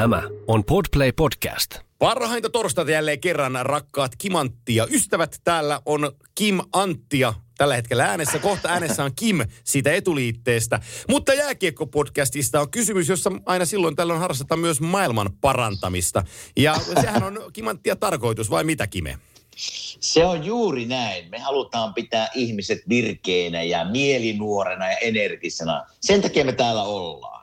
Tämä on Podplay Podcast. Parhainta torstaita jälleen kerran, rakkaat Kim Anttia. Ystävät, täällä on Kim Anttia tällä hetkellä äänessä. Kohta äänessä on Kim siitä etuliitteestä. Mutta jääkiekkopodcastista on kysymys, jossa aina silloin tällöin harrastetaan myös maailman parantamista. Ja sehän on Kim Anttia tarkoitus, vai mitä, Kime? Se on juuri näin. Me halutaan pitää ihmiset virkeinä ja mielinuorena ja energisena. Sen takia me täällä ollaan.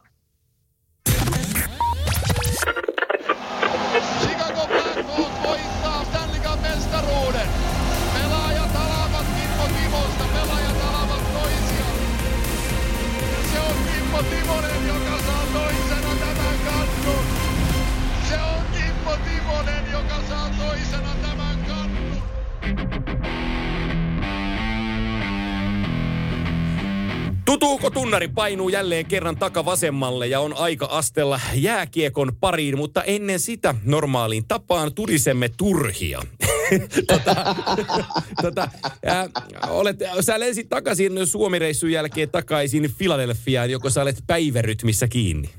Timonen, joka saa toisena tämän kannun. Se on Kimmo Timonen, joka saa toisena tämän kannun. Tutuuko tunnari painuu jälleen kerran takavasemmalle ja on aika astella jääkiekon pariin, mutta ennen sitä normaaliin tapaan turisemme turhia. Sä lensit takaisin Suomi-reissun jälkeen takaisin Philadelphiaan, joko sä olet päivärytmissä kiinni?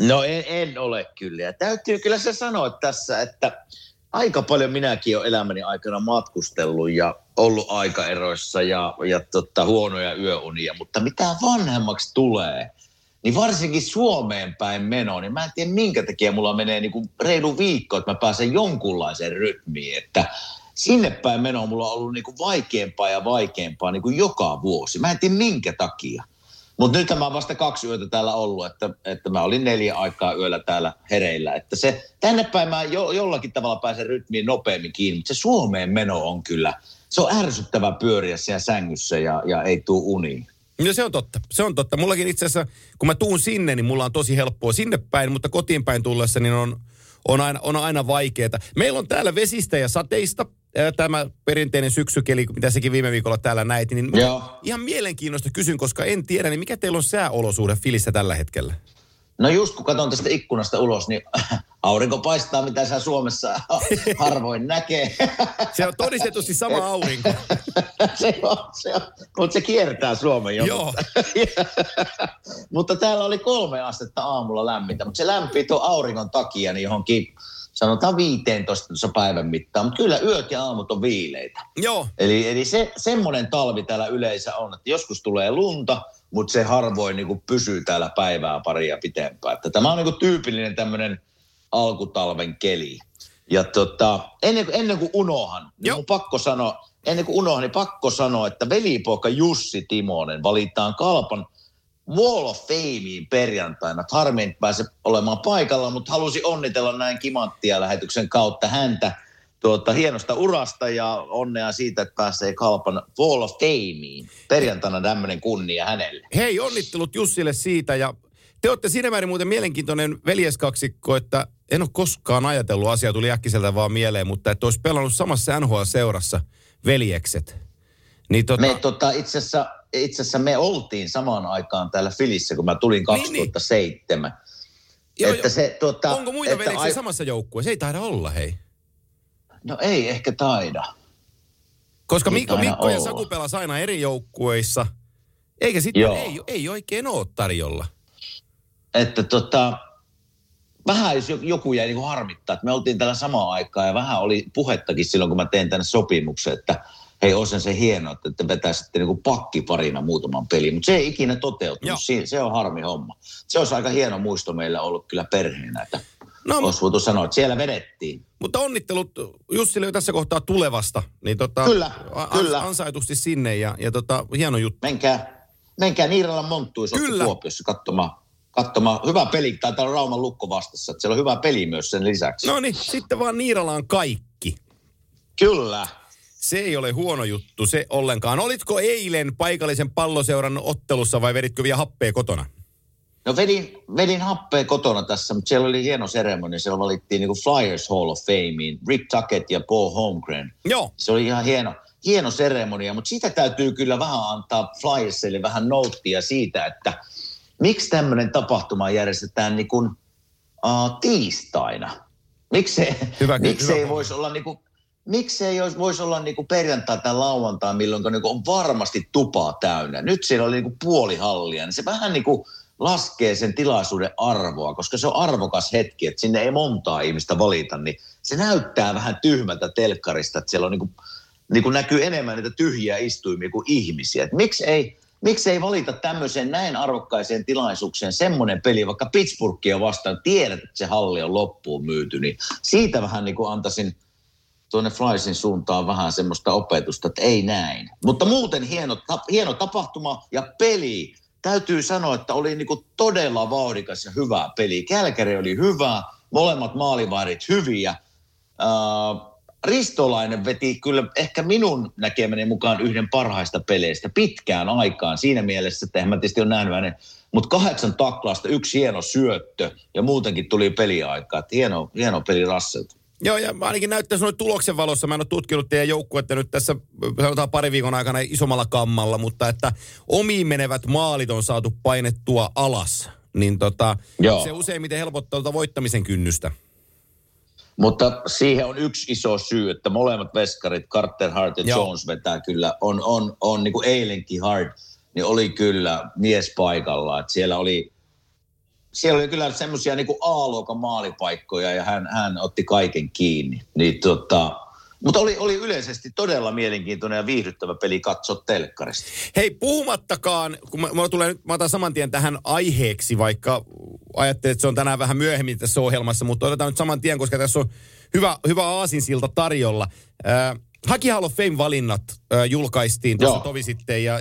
No en ole kyllä. Ja täytyy kyllä se sanoa tässä, että aika paljon minäkin olen elämäni aikana matkustellut ja ollut aikaeroissa ja huonoja yöunia. Mutta mitä vanhemmaksi tulee, niin varsinkin Suomeen päin meno, niin mä en tiedä minkä takia mulla menee niinku reilu viikko, että mä pääsen jonkunlaiseen rytmiin, että sinne päin meno mulla on ollut niinku vaikeampaa niinku joka vuosi. Mä en tiedä minkä takia. Mutta nyt mä oon vasta 2 yötä täällä ollut, että mä olin 4 aikaa yöllä täällä hereillä. Että se, tänne päin mä jollakin tavalla pääsen rytmiin nopeammin kiinni, mutta se Suomeen meno on kyllä, se on ärsyttävä pyöriä siellä sängyssä ja ei tule uniin. No se on totta, se on totta. Mullakin itse asiassa, kun mä tuun sinne, niin mulla on tosi helppoa sinne päin, mutta kotiin päin tullessa niin on aina vaikeeta. Meillä on täällä vesistä ja sateista tämä perinteinen syksykeli, mitä sekin viime viikolla täällä näit, niin ihan mielenkiinnosta kysyn, koska en tiedä, niin mikä teillä on sääolosuhde Filissä tällä hetkellä? No just kun katson tästä ikkunasta ulos, niin aurinko paistaa, mitä sä Suomessa harvoin näkee. Se on todistetusti sama aurinko. Se on, mutta se kiertää Suomen jo. Joo. Mutta täällä oli 3 astetta aamulla lämmintä, mutta se lämpii tuon auringon takia niin johonkin, sanotaan 15 päivän mittaan, mutta kyllä yöt ja aamut on viileitä. Joo. Eli se semmoinen talvi täällä yleensä on, että joskus tulee lunta, mutta se harvoin niinku pysyy täällä päivää paria pitempään. Että tämä on niinku tyypillinen tämmöinen alkutalven keli. Ja ennen kuin unohan, pakko sanoa, että velipoika Jussi Timonen valitaan Kalpan Wall of Fameen perjantaina. Harmiin pääse olemaan paikalla, mutta halusi onnitella näin Kim Anttia-lähetyksen kautta häntä hienosta urasta ja onnea siitä, että pääsee Kalpan Wall of Fameen. Perjantaina tämmöinen kunnia hänelle. Hei, onnittelut Jussille siitä ja te olette siinä määrin muuten mielenkiintoinen veljeskaksikko, että en ole koskaan ajatellut, asia tuli äkkiseltä vaan mieleen, mutta että olisi pelannut samassa NHL-seurassa veljekset. Niin Itse asiassa me oltiin samaan aikaan täällä Filissä, kun mä tulin 2007. Niin. Että se, onko muita veljeksiä samassa joukkueessa? Ei taida olla, hei. No ei ehkä taida. Koska Mikko ja Saku pelasi aina eri joukkueissa, eikä sitten ei oikein ole tarjolla. Että vähän jos joku jäi niinku harmittaa, että me oltiin täällä samaan aikaan ja vähän oli puhettakin silloin, kun mä tein tänne sopimuksen, että hei, olisi se hienoa, että vetäisitte niinku pakkiparina muutaman pelin, mutta se ei ikinä toteutunut. Se on harmi homma. Se olisi aika hieno muisto meillä ollut kyllä perheenä, että olisi voitu sanoa, että siellä vedettiin. Mutta onnittelut Jussille jo tässä kohtaa tulevasta. Niin kyllä. Ansaitusti sinne ja hieno juttu. Menkää Niiralan Monttuissa Kuopiossa katsomaan. Hyvä peli, taitaa olla Rauman Lukko vastassa, että siellä on hyvä peli myös sen lisäksi. No niin, sitten vaan Niiralaan kaikki. Kyllä. Se ei ole huono juttu, se ollenkaan. Olitko eilen paikallisen palloseuran ottelussa vai veditkö vielä happea kotona? No vedin happea kotona tässä, mutta siellä oli hieno seremonia. Siellä valittiin niin kuin Flyers Hall of Fameen, Rick Tuckett ja Paul Holmgren. Joo. Se oli ihan hieno seremonia, mutta siitä täytyy kyllä vähän antaa Flyersille vähän nouttia siitä, että miksi tämmöinen tapahtuma järjestetään niin kuin, tiistaina. Miksei voisi olla niinku perjantai tai lauantai, milloin niinku on varmasti tupaa täynnä. Nyt siellä oli niinku puoli hallia, niin se vähän niinku laskee sen tilaisuuden arvoa, koska se on arvokas hetki, että sinne ei montaa ihmistä valita, niin se näyttää vähän tyhmältä telkkarista, että siellä on niin kuin näkyy enemmän niitä tyhjiä istuimia kuin ihmisiä. Että miksi ei valita tämmöiseen näin arvokkaiseen tilaisuukseen semmoinen peli, vaikka Pittsburghia vastaan tiedät, että se halli on loppuun myyty, niin siitä vähän niin kuin antaisin tuonne Flyersin suuntaan vähän semmoista opetusta, että ei näin. Mutta muuten hieno tapahtuma ja peli. Täytyy sanoa, että oli niin kuin todella vauhdikas ja hyvä peli. Kälkäri oli hyvä, molemmat maalivahdit hyviä. Ristolainen veti kyllä ehkä minun näkemäni mukaan yhden parhaista peleistä pitkään aikaan. Siinä mielessä, että en mä tietysti ole nähnyt hänen, mutta 8 taklasta, 1 hieno syöttö ja muutenkin tuli peliaikaa. Hieno peli Rasselta. Joo, ja ainakin näyttää noin tuloksen valossa. Mä en ole tutkinut teidän joukkuetta nyt tässä, sanotaan pari viikon aikana isommalla kammalla, mutta että omiin menevät maalit on saatu painettua alas. Niin se useimmiten helpottaa voittamisen kynnystä. Mutta siihen on yksi iso syy, että molemmat veskarit, Carter Hart ja Jones vetää kyllä, on niin kuin eilenkin Hart, niin oli kyllä mies paikalla, että siellä oli kyllä semmoisia niin kuin A-luokan maalipaikkoja ja hän otti kaiken kiinni. Niin mutta oli yleisesti todella mielenkiintoinen ja viihdyttävä peli katsoa telkkarista. Hei, puhumattakaan, kun mä otan saman tien tähän aiheeksi, vaikka ajattelin, että se on tänään vähän myöhemmin tässä ohjelmassa, mutta otetaan nyt saman tien, koska tässä on hyvä aasinsilta tarjolla. Hockey Hall of Fame-valinnat julkaistiin tuossa tovi sitten, ja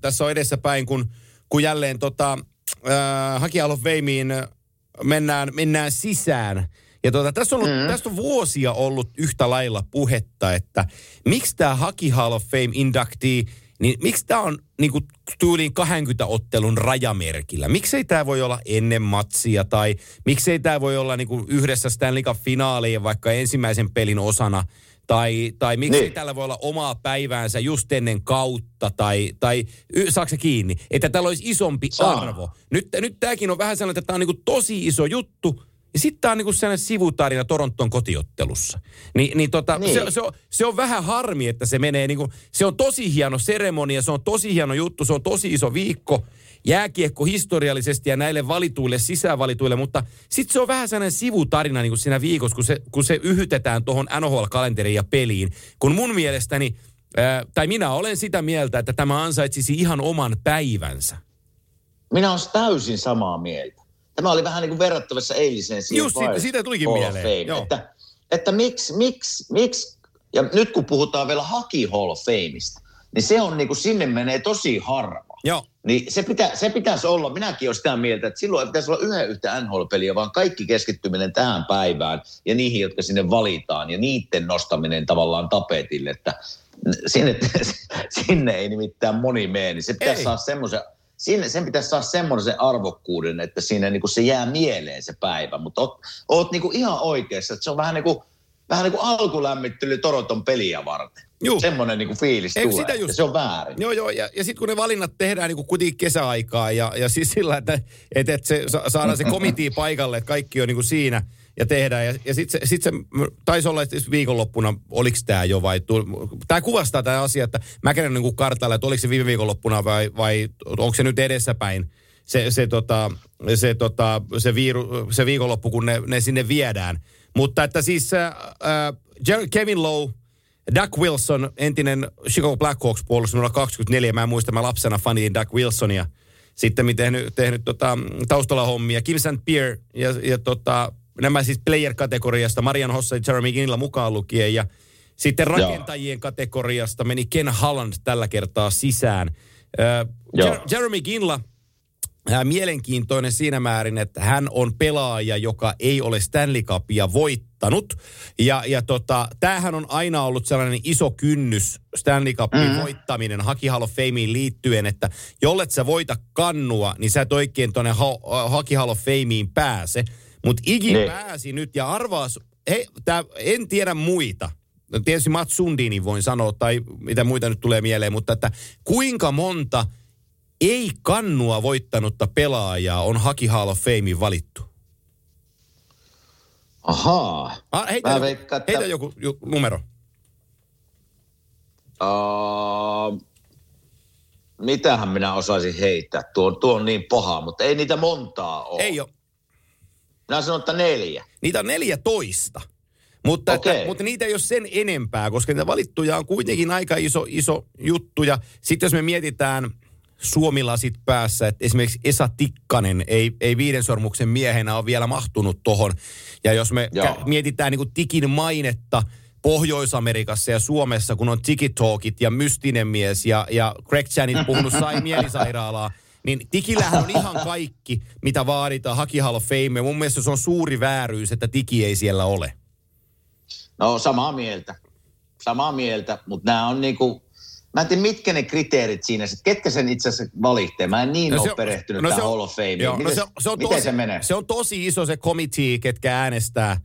tässä on edessäpäin, kun jälleen Hockey Hall of Fameen mennään sisään. Ja tästä on vuosia ollut yhtä lailla puhetta, että miksi tämä Hockey Hall of Fame inductee, niin miksi tämä on niin kuin tyyliin 20 ottelun rajamerkillä? Miksei tämä voi olla ennen matsia tai miksei tämä voi olla niin kuin yhdessä Stanley Cup -finaalien vaikka ensimmäisen pelin osana? Tai miksi tällä voi olla omaa päiväänsä just ennen kautta, tai saako se kiinni? Että tällä olisi isompi arvo. Nyt tämäkin on vähän sellainen, että tämä on niinku tosi iso juttu, ja sitten tämä on niinku sellainen sivutarina Toronton kotiottelussa. Se on vähän harmi, että se menee niinku, se on tosi hieno seremonia, se on tosi hieno juttu, se on tosi iso viikko, jääkiekko historiallisesti ja näille valituille, sisävalituille, mutta sitten se on vähän sellainen sivutarina niin kuin siinä viikossa, kun se yhytetään tuohon NHL-kalenteriin ja peliin. Kun mun mielestäni, tai minä olen sitä mieltä, että tämä ansaitsisi ihan oman päivänsä. Minä olen täysin samaa mieltä. Tämä oli vähän niin kuin verrattavissa eiliseen siihen. Just siitä tulikin mieleen. Että miksi, ja nyt kun puhutaan vielä Hockey Hall of Fameista, niin se on niin kuin sinne menee tosi harva. Joo. Niin se pitäisi olla, minäkin olen sitä mieltä, että silloin ei pitäisi olla yhden yhtä NHL-peliä, vaan kaikki keskittyminen tähän päivään ja niihin, jotka sinne valitaan ja niiden nostaminen tavallaan tapetille, että sinne ei nimittäin moni mene, niin sen pitäisi saada semmoisen arvokkuuden, että siinä niin kuin se jää mieleen se päivä, mutta oot niin kuin ihan oikeassa, että se on vähän niin kuin alkulämmittely Toronton peliä varten. Juu. Semmoinen niin kuin fiilis tulee, just, se on väärin. Joo, ja sitten kun ne valinnat tehdään niin kuin kuitenkin kesäaikaan, ja siis sillä, että se, saadaan se komitia paikalle, että kaikki on niin kuin siinä, ja tehdään. Ja sitten se taisi olla, että viikonloppuna, oliko tämä jo vai... Tämä kuvastaa tämä asia, että mä käyn niin kuin kartalla, että oliko se viime viikonloppuna vai onko se nyt edessäpäin se viikonloppu, kun ne sinne viedään. Mutta että siis Kevin Lowe, Doug Wilson, entinen Chicago Blackhawks puolustus numero 24. Mä muistan, mä lapsena faniin Doug Wilsonia. Sitten miten tehnyt taustalla hommia. Kim St-Pierre ja nämä siis player-kategoriasta, Marián Hossa ja Jarome Iginla mukaan lukien. Ja sitten rakentajien kategoriasta meni Ken Holland tällä kertaa sisään. Jarome Iginla, mielenkiintoinen siinä määrin, että hän on pelaaja, joka ei ole Stanley Cupia voittanut. Ja tämähän on aina ollut sellainen iso kynnys, Stanley Cupin voittaminen Hockey Hall of Fameen liittyen, että jollet sä voita kannua, niin sä et oikein tuonne Hockey Hall of Fameen pääse. Mutta Igin pääsi nyt ja arvaas, en tiedä muita. No tietysti Mats Sundinin voin sanoa, tai mitä muita nyt tulee mieleen, mutta että kuinka monta ei kannua voittanutta pelaajaa on Hockey Hall of Fameen valittu. Ahaa. Heitä joku numero. Mitähän minä osaisin heittää? Tuo on niin paha, mutta ei niitä montaa ole. Ei ole. Minä sanon, että 4. Niitä on 14. Mutta niitä ei ole sen enempää, koska niitä valittuja on kuitenkin aika iso juttu. Ja sitten jos me mietitään Suomi-lasit päässä, että esimerkiksi Esa Tikkanen ei viiden sormuksen miehenä ole vielä mahtunut tohon. Ja jos me mietitään niin kuin Tikin mainetta Pohjois-Amerikassa ja Suomessa, kun on Tiki-talkit ja Mystinen mies ja Greg Chanit puhunut sai mielisairaalaa, niin Tikillähän on ihan kaikki, mitä vaaditaan Hockey Hall of Fame. Mun mielestä se on suuri vääryys, että Tiki ei siellä ole. No samaa mieltä, mutta nämä on niinku, mä en tiedä mitkä ne kriteerit siinä, että ketkä sen itse asiassa valitsee. Mä en ole perehtynyt tähän Hall of Fameen. Miten se menee? Se on tosi iso se komitea, ketkä äänestää,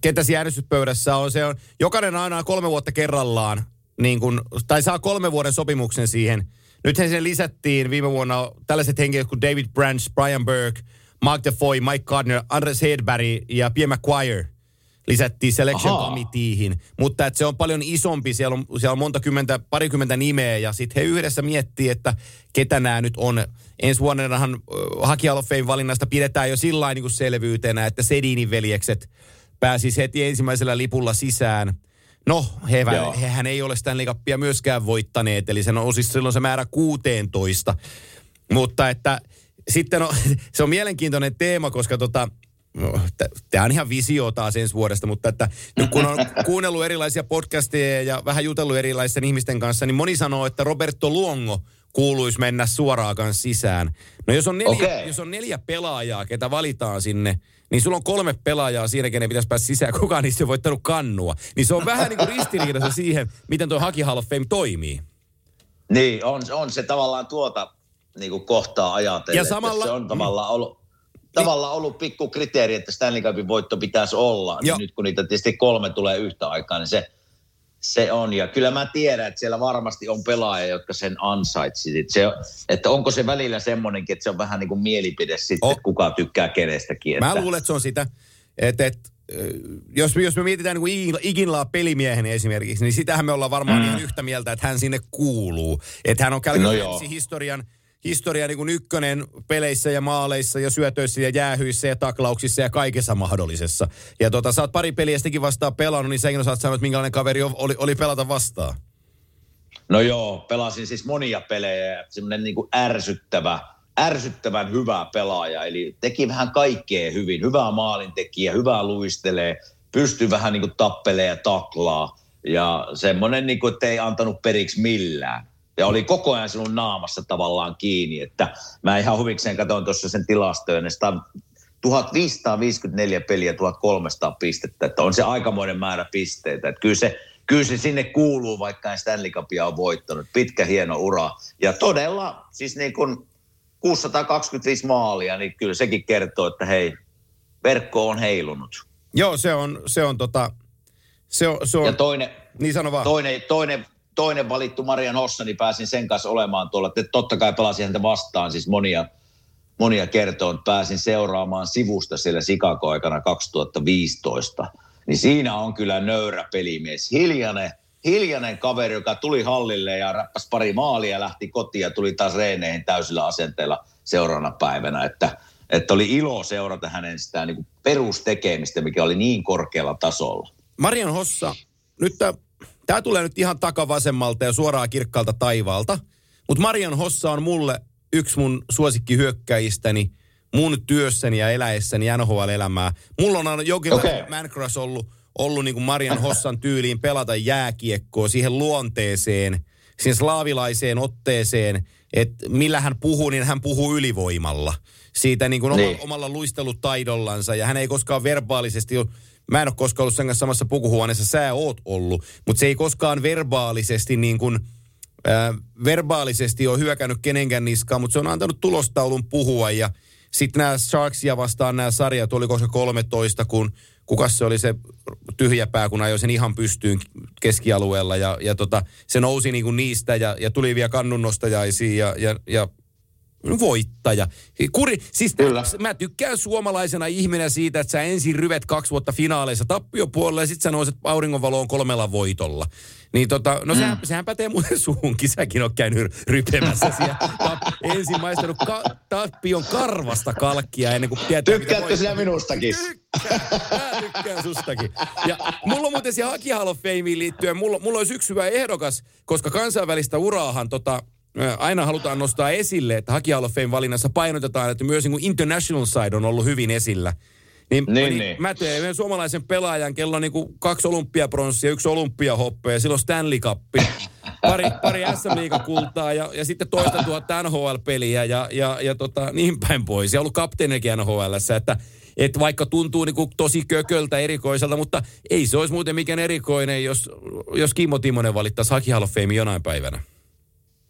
ketä siinä äänestyspöydässä on. Se on jokainen aina 3 vuotta kerrallaan, niin kun, tai saa 3 vuoden sopimuksen siihen. Nythän sinne lisättiin viime vuonna tällaiset henkilöt kuin David Branch, Brian Burke, Mark DeFoy, Mike Gardner, Andres Hedberg ja Pierre McGuire lisättiin selection committeeihin. Mutta se on paljon isompi, siellä on parikymmentä nimeä ja sitten he yhdessä miettii, että ketä nämä nyt on. Ensi vuonnahan Hockey Hall of Fame -valinnasta pidetään jo sillain niin kuin selvyytenä, että Sedinin veljekset pääsis heti ensimmäisellä lipulla sisään. No, hehän ei ole Stanley Cupia myöskään voittaneet, eli sen on siis silloin se määrä 16. Mutta että sitten se on mielenkiintoinen teema, koska tämä on ihan visio taas ensi vuodesta, mutta että nyt kun on kuunnellut erilaisia podcasteja ja vähän jutellut erilaisten ihmisten kanssa, niin moni sanoo, että Roberto Luongo kuuluisi mennä suoraakaan sisään. No jos on 4 pelaajaa, ketä valitaan sinne, niin sulla on 3 pelaajaa siinä, kenen pitäisi päästä sisään. Kukaan niistä ei voittanut kannua. Niin se on vähän niin kuin ristiriidassa siihen, miten tuo Hockey Hall of Fame toimii. Niin, on se tavallaan niin kuin kohtaa ajatellen. Ja samalla, se on tavallaan ollut pikku kriteeri, että Stanley Cupin voitto pitäisi olla. Niin nyt kun niitä tietysti 3 tulee yhtä aikaa, niin se on. Ja kyllä mä tiedän, että siellä varmasti on pelaajia, jotka sen ansaitsit. Että onko se välillä semmoinenkin, että se on vähän niin kuin mielipide sitten, että kuka tykkää kenestäkin. Että mä luulen, että se on sitä, että jos me mietitään niin Iginlaa pelimiehen esimerkiksi, niin sitähän me ollaan varmaan ihan yhtä mieltä, että hän sinne kuuluu. Että hän on historia niin kuin ykkönen peleissä ja maaleissa ja syötöissä ja jäähyissä ja taklauksissa ja kaikessa mahdollisessa. Ja sä oot pari peliä sitäkin vastaan pelannut, niin senkin osaat sanoa, että minkälainen kaveri oli pelata vastaan. No joo, pelasin siis monia pelejä, semmoinen niin kuin ärsyttävän hyvä pelaaja. Eli teki vähän kaikkea hyvin. Hyvää maalintekijä, hyvää luistelee, pystyi vähän niin kuin tappelee ja taklaa. Ja semmoinen, niin kuin, että ei antanut periksi millään. Ja oli koko ajan sinun naamassa tavallaan kiinni, että mä ihan huvikseen katsoin tuossa sen tilastojen, 1554 peliä, 1300 pistettä, että on se aikamoinen määrä pisteitä, että kyllä se sinne kuuluu, vaikka en Stanley Cupia on voittanut, pitkä hieno ura, ja todella, siis niin kun 625 maalia, niin kyllä sekin kertoo, että hei, verkko on heilunut. Joo, se on. Ja toinen, niin sano vaan. Toinen valittu Marián Hossa, niin pääsin sen kanssa olemaan tuolla. Totta kai pelasin häntä vastaan siis monia kertoja. Pääsin seuraamaan sivusta siellä Chicago-aikana 2015. Niin siinä on kyllä nöyrä pelimies. Hiljainen kaveri, joka tuli hallille ja räppäsi pari maalia ja lähti kotiin ja tuli taas reeneihin täysillä asenteilla seuraavana päivänä. Että oli ilo seurata hänen sitä niin kuin perustekemistä, mikä oli niin korkealla tasolla. Marián Hossa, nyt tämä tulee nyt ihan takavasemmalta ja suoraan kirkkaalta taivaalta, mutta Marián Hossa on mulle yksi mun suosikkihyökkäjistäni, mun työssäni ja eläessäni NHL-elämää. Mulla on jonkinlainen man crush ollut niin kuin Marián Hossan tyyliin pelata jääkiekkoa siihen luonteeseen, siihen slaavilaiseen otteeseen, että millä hän puhuu, niin hän puhuu ylivoimalla. Siitä niin kuin omalla luistelutaidollansa ja hän ei koskaan verbaalisesti ole. Mä en ole koskaan ollut sen kanssa samassa pukuhuoneessa, sä oot ollut, mutta se ei koskaan verbaalisesti niin kuin, verbaalisesti ole hyökännyt kenenkään niskaan, mutta se on antanut tulostaulun puhua ja sitten nämä Sharksia vastaan nämä sarjat oli 2013, kun kukas se oli se tyhjäpää, kun ajoi sen ihan pystyyn keskialueella ja se nousi niin kuin niistä ja tuli vielä kannunnostajaisiin ja voittaja. Kurri, siis mä tykkään suomalaisena ihminä siitä, että sä ensin ryvet 2 vuotta finaaleissa tappiopuolella ja sit sä nouset auringonvaloon 3 voitolla. Niin no sehän pätee muuten suhunkin. Säkin oot käynyt rypemässä siellä. Ensin maistanut tappion karvasta kalkkia ennen kuin tietää. Tykkäätkö sinä minustakin? Mä tykkään sustakin. Ja mulla on muuten siellä Hockey Hall of Fameen liittyen, mulla olisi yksi hyvä ehdokas, koska kansainvälistä uraahan aina halutaan nostaa esille, että Hockey Hall of Fame valinnassa painotetaan, että myös niin kuin international side on ollut hyvin esillä. Niin. Mä teen yhden suomalaisen pelaajan, kello on niin kuin 2 olympiapronssia, 1 olympiahoppea, silloin Stanley Cup, pari SM-liigakultaa ja sitten toista 1000 NHL-peliä ja niin päin pois. Ja ollut kapteenikin NHL:ssä, että vaikka tuntuu niin kuin tosi kököltä erikoiselta, mutta ei se olisi muuten mikään erikoinen, jos Kimmo Timonen valittaisi Hockey Hall of Fameen jonain päivänä.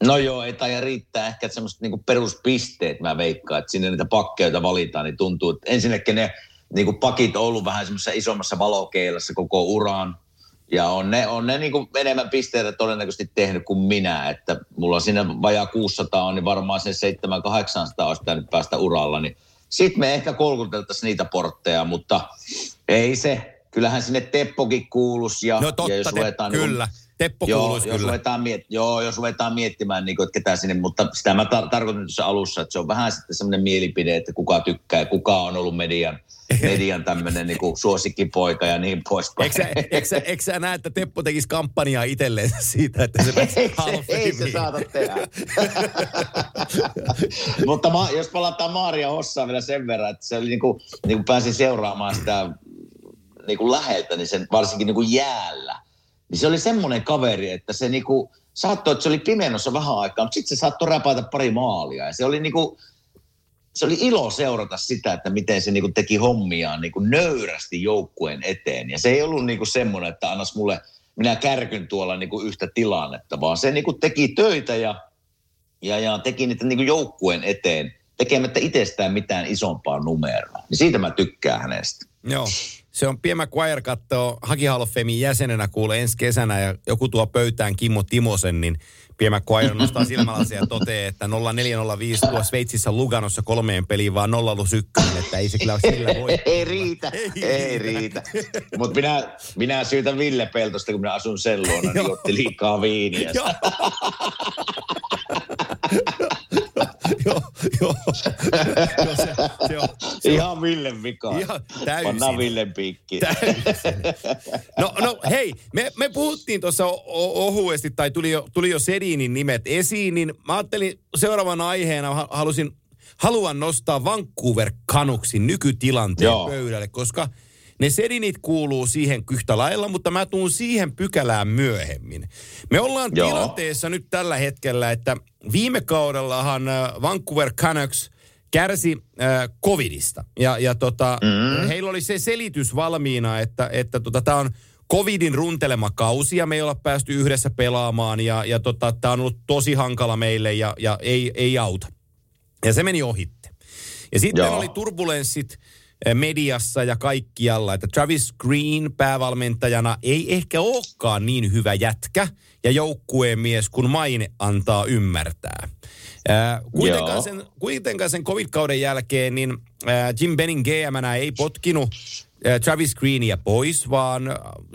No joo, ei taida riittää ehkä semmoiset niinku peruspisteet, mä veikkaan, että sinne niitä pakkeita valitaan, niin tuntuu, että ensinnäkin ne niinku pakit on ollut vähän semmoisessa isommassa valokeilassa koko uraan, ja on ne niinku enemmän pisteitä todennäköisesti tehnyt kuin minä, että mulla siinä vajaa 600 on, niin varmaan sen 700-800 olisi pitänyt päästä uralla, niin sit me ehkä kolkuteltaisiin niitä portteja, mutta ei se, kyllähän sinne Teppokin kuuluisi, ja jos ruvetaan... Kyllä. Teppo kuuluisi kyllä. Jos ruvetaan miettimään, niin kuin, että ketä sinne, mutta sitä mä tarkoitan tuossa alussa, että se on vähän sitten semmoinen mielipide, että kuka tykkää, kuka on ollut median tämmöinen niin kuin suosikkipoika ja niin poispäin. Eikö sä näe, että Teppo tekisi kampanjaa itselleen siitä, että se pääsee halvemmin? Ei se saata tehdä. Mutta jos palataan Marián Hossaan vielä sen verran, että se oli niin kuin pääsi seuraamaan sitä niin kuin läheltä, niin sen varsinkin niin kuin jäällä. Niin se oli semmoinen kaveri, että se niinku saattoi, että se oli pimennossa vähän aikaa, mutta sitten se saattoi räpätä pari maalia. Ja se oli niinku, se oli ilo seurata sitä, että miten se niinku teki hommiaan niinku nöyrästi joukkueen eteen. Ja se ei ollut niinku semmoinen, että annas mulle, minä kärkyn tuolla niinku yhtä tilannetta, vaan se niinku teki töitä ja teki niitä niinku joukkueen eteen, tekemättä itsestään mitään isompaa numeroa. Niin siitä mä tykkään hänestä. Joo. Se on Pie McGuire kattoo Hockey Hall of Famen jäsenenä kuule ensi kesänä ja joku tuo pöytään Kimmo Timosen, niin Pie McGuire nostaa silmälasia ja toteaa, että 0405 tuo Sveitsissä Luganossa 3 peliin vaan 0-1, että ei se kyllä ole sillä voi. Ei riitä. Mutta minä syytän Ville Peltosta, kun minä asun sen luona, niin otti liikaa viiniä. Joo, se on. Ihan Villen vika. Ihan täysin. Pannaan Villen piikkiin. No hei, me puhuttiin tuossa ohuesti, tai tuli jo Sedinin nimet esiin, niin mä ajattelin seuraavana aiheena haluan nostaa Vancouver Canucksin nykytilanteen pöydälle, koska ne Sedinit kuuluu siihen yhtä lailla, mutta mä tuun siihen pykälään myöhemmin. Me ollaan tilanteessa nyt tällä hetkellä, että viime kaudellahan Vancouver Canucks kärsi covidista. Heillä oli se selitys valmiina, että tämä on covidin runtelema kausi ja me ei olla päästy yhdessä pelaamaan ja tämä on ollut tosi hankala meille ja ei auta. Ja se meni ohitte. Ja sitten oli turbulenssit mediassa ja kaikkialla, että Travis Green päävalmentajana ei ehkä olekaan niin hyvä jätkä ja joukkueen mies, kun maine antaa ymmärtää. Kuitenkaan sen COVID-kauden jälkeen niin Jim Benning GM:nä ei potkinut Travis Greenia pois, vaan